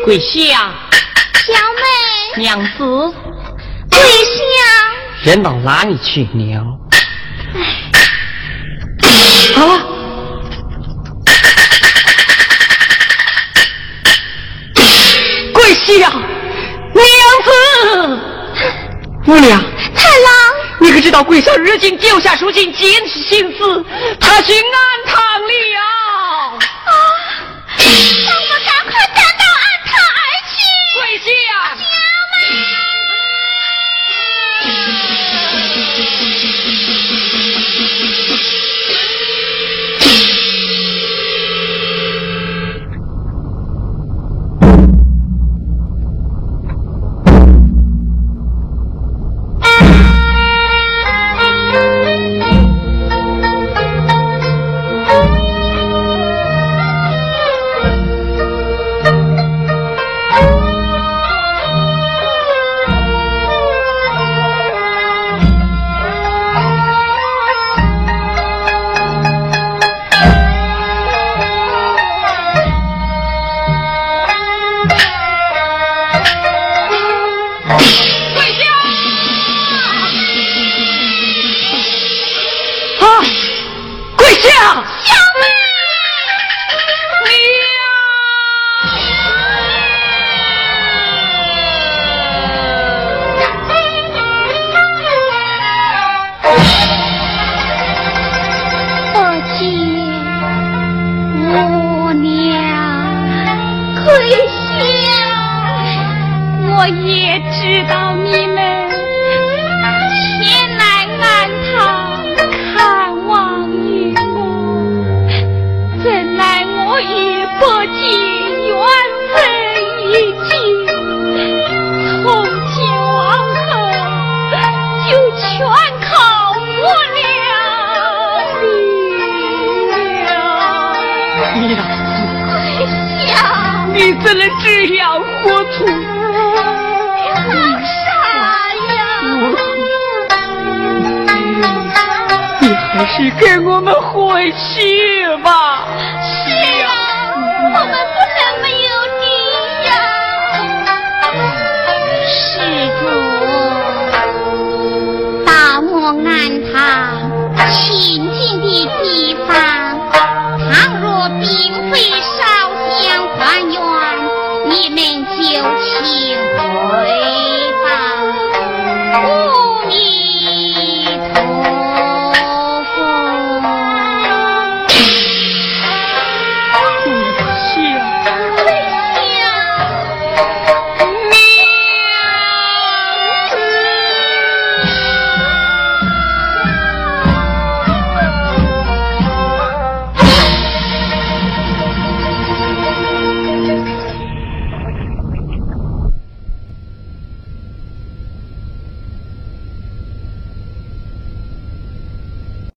桂香，小妹，娘子，桂香，人到哪里去了？啊！桂香，娘子，姑娘，太郎，你可知道桂香日今丢下书信，坚持心思，她去安堂里啊！跪下！啊，跪下！小妹。 我也知道你们前来安堂看望于我，怎奈我也不尽缘分已尽，从今往后就全靠我了。女老师，你怎么这样糊涂？ 还是跟我们回去吧。是啊。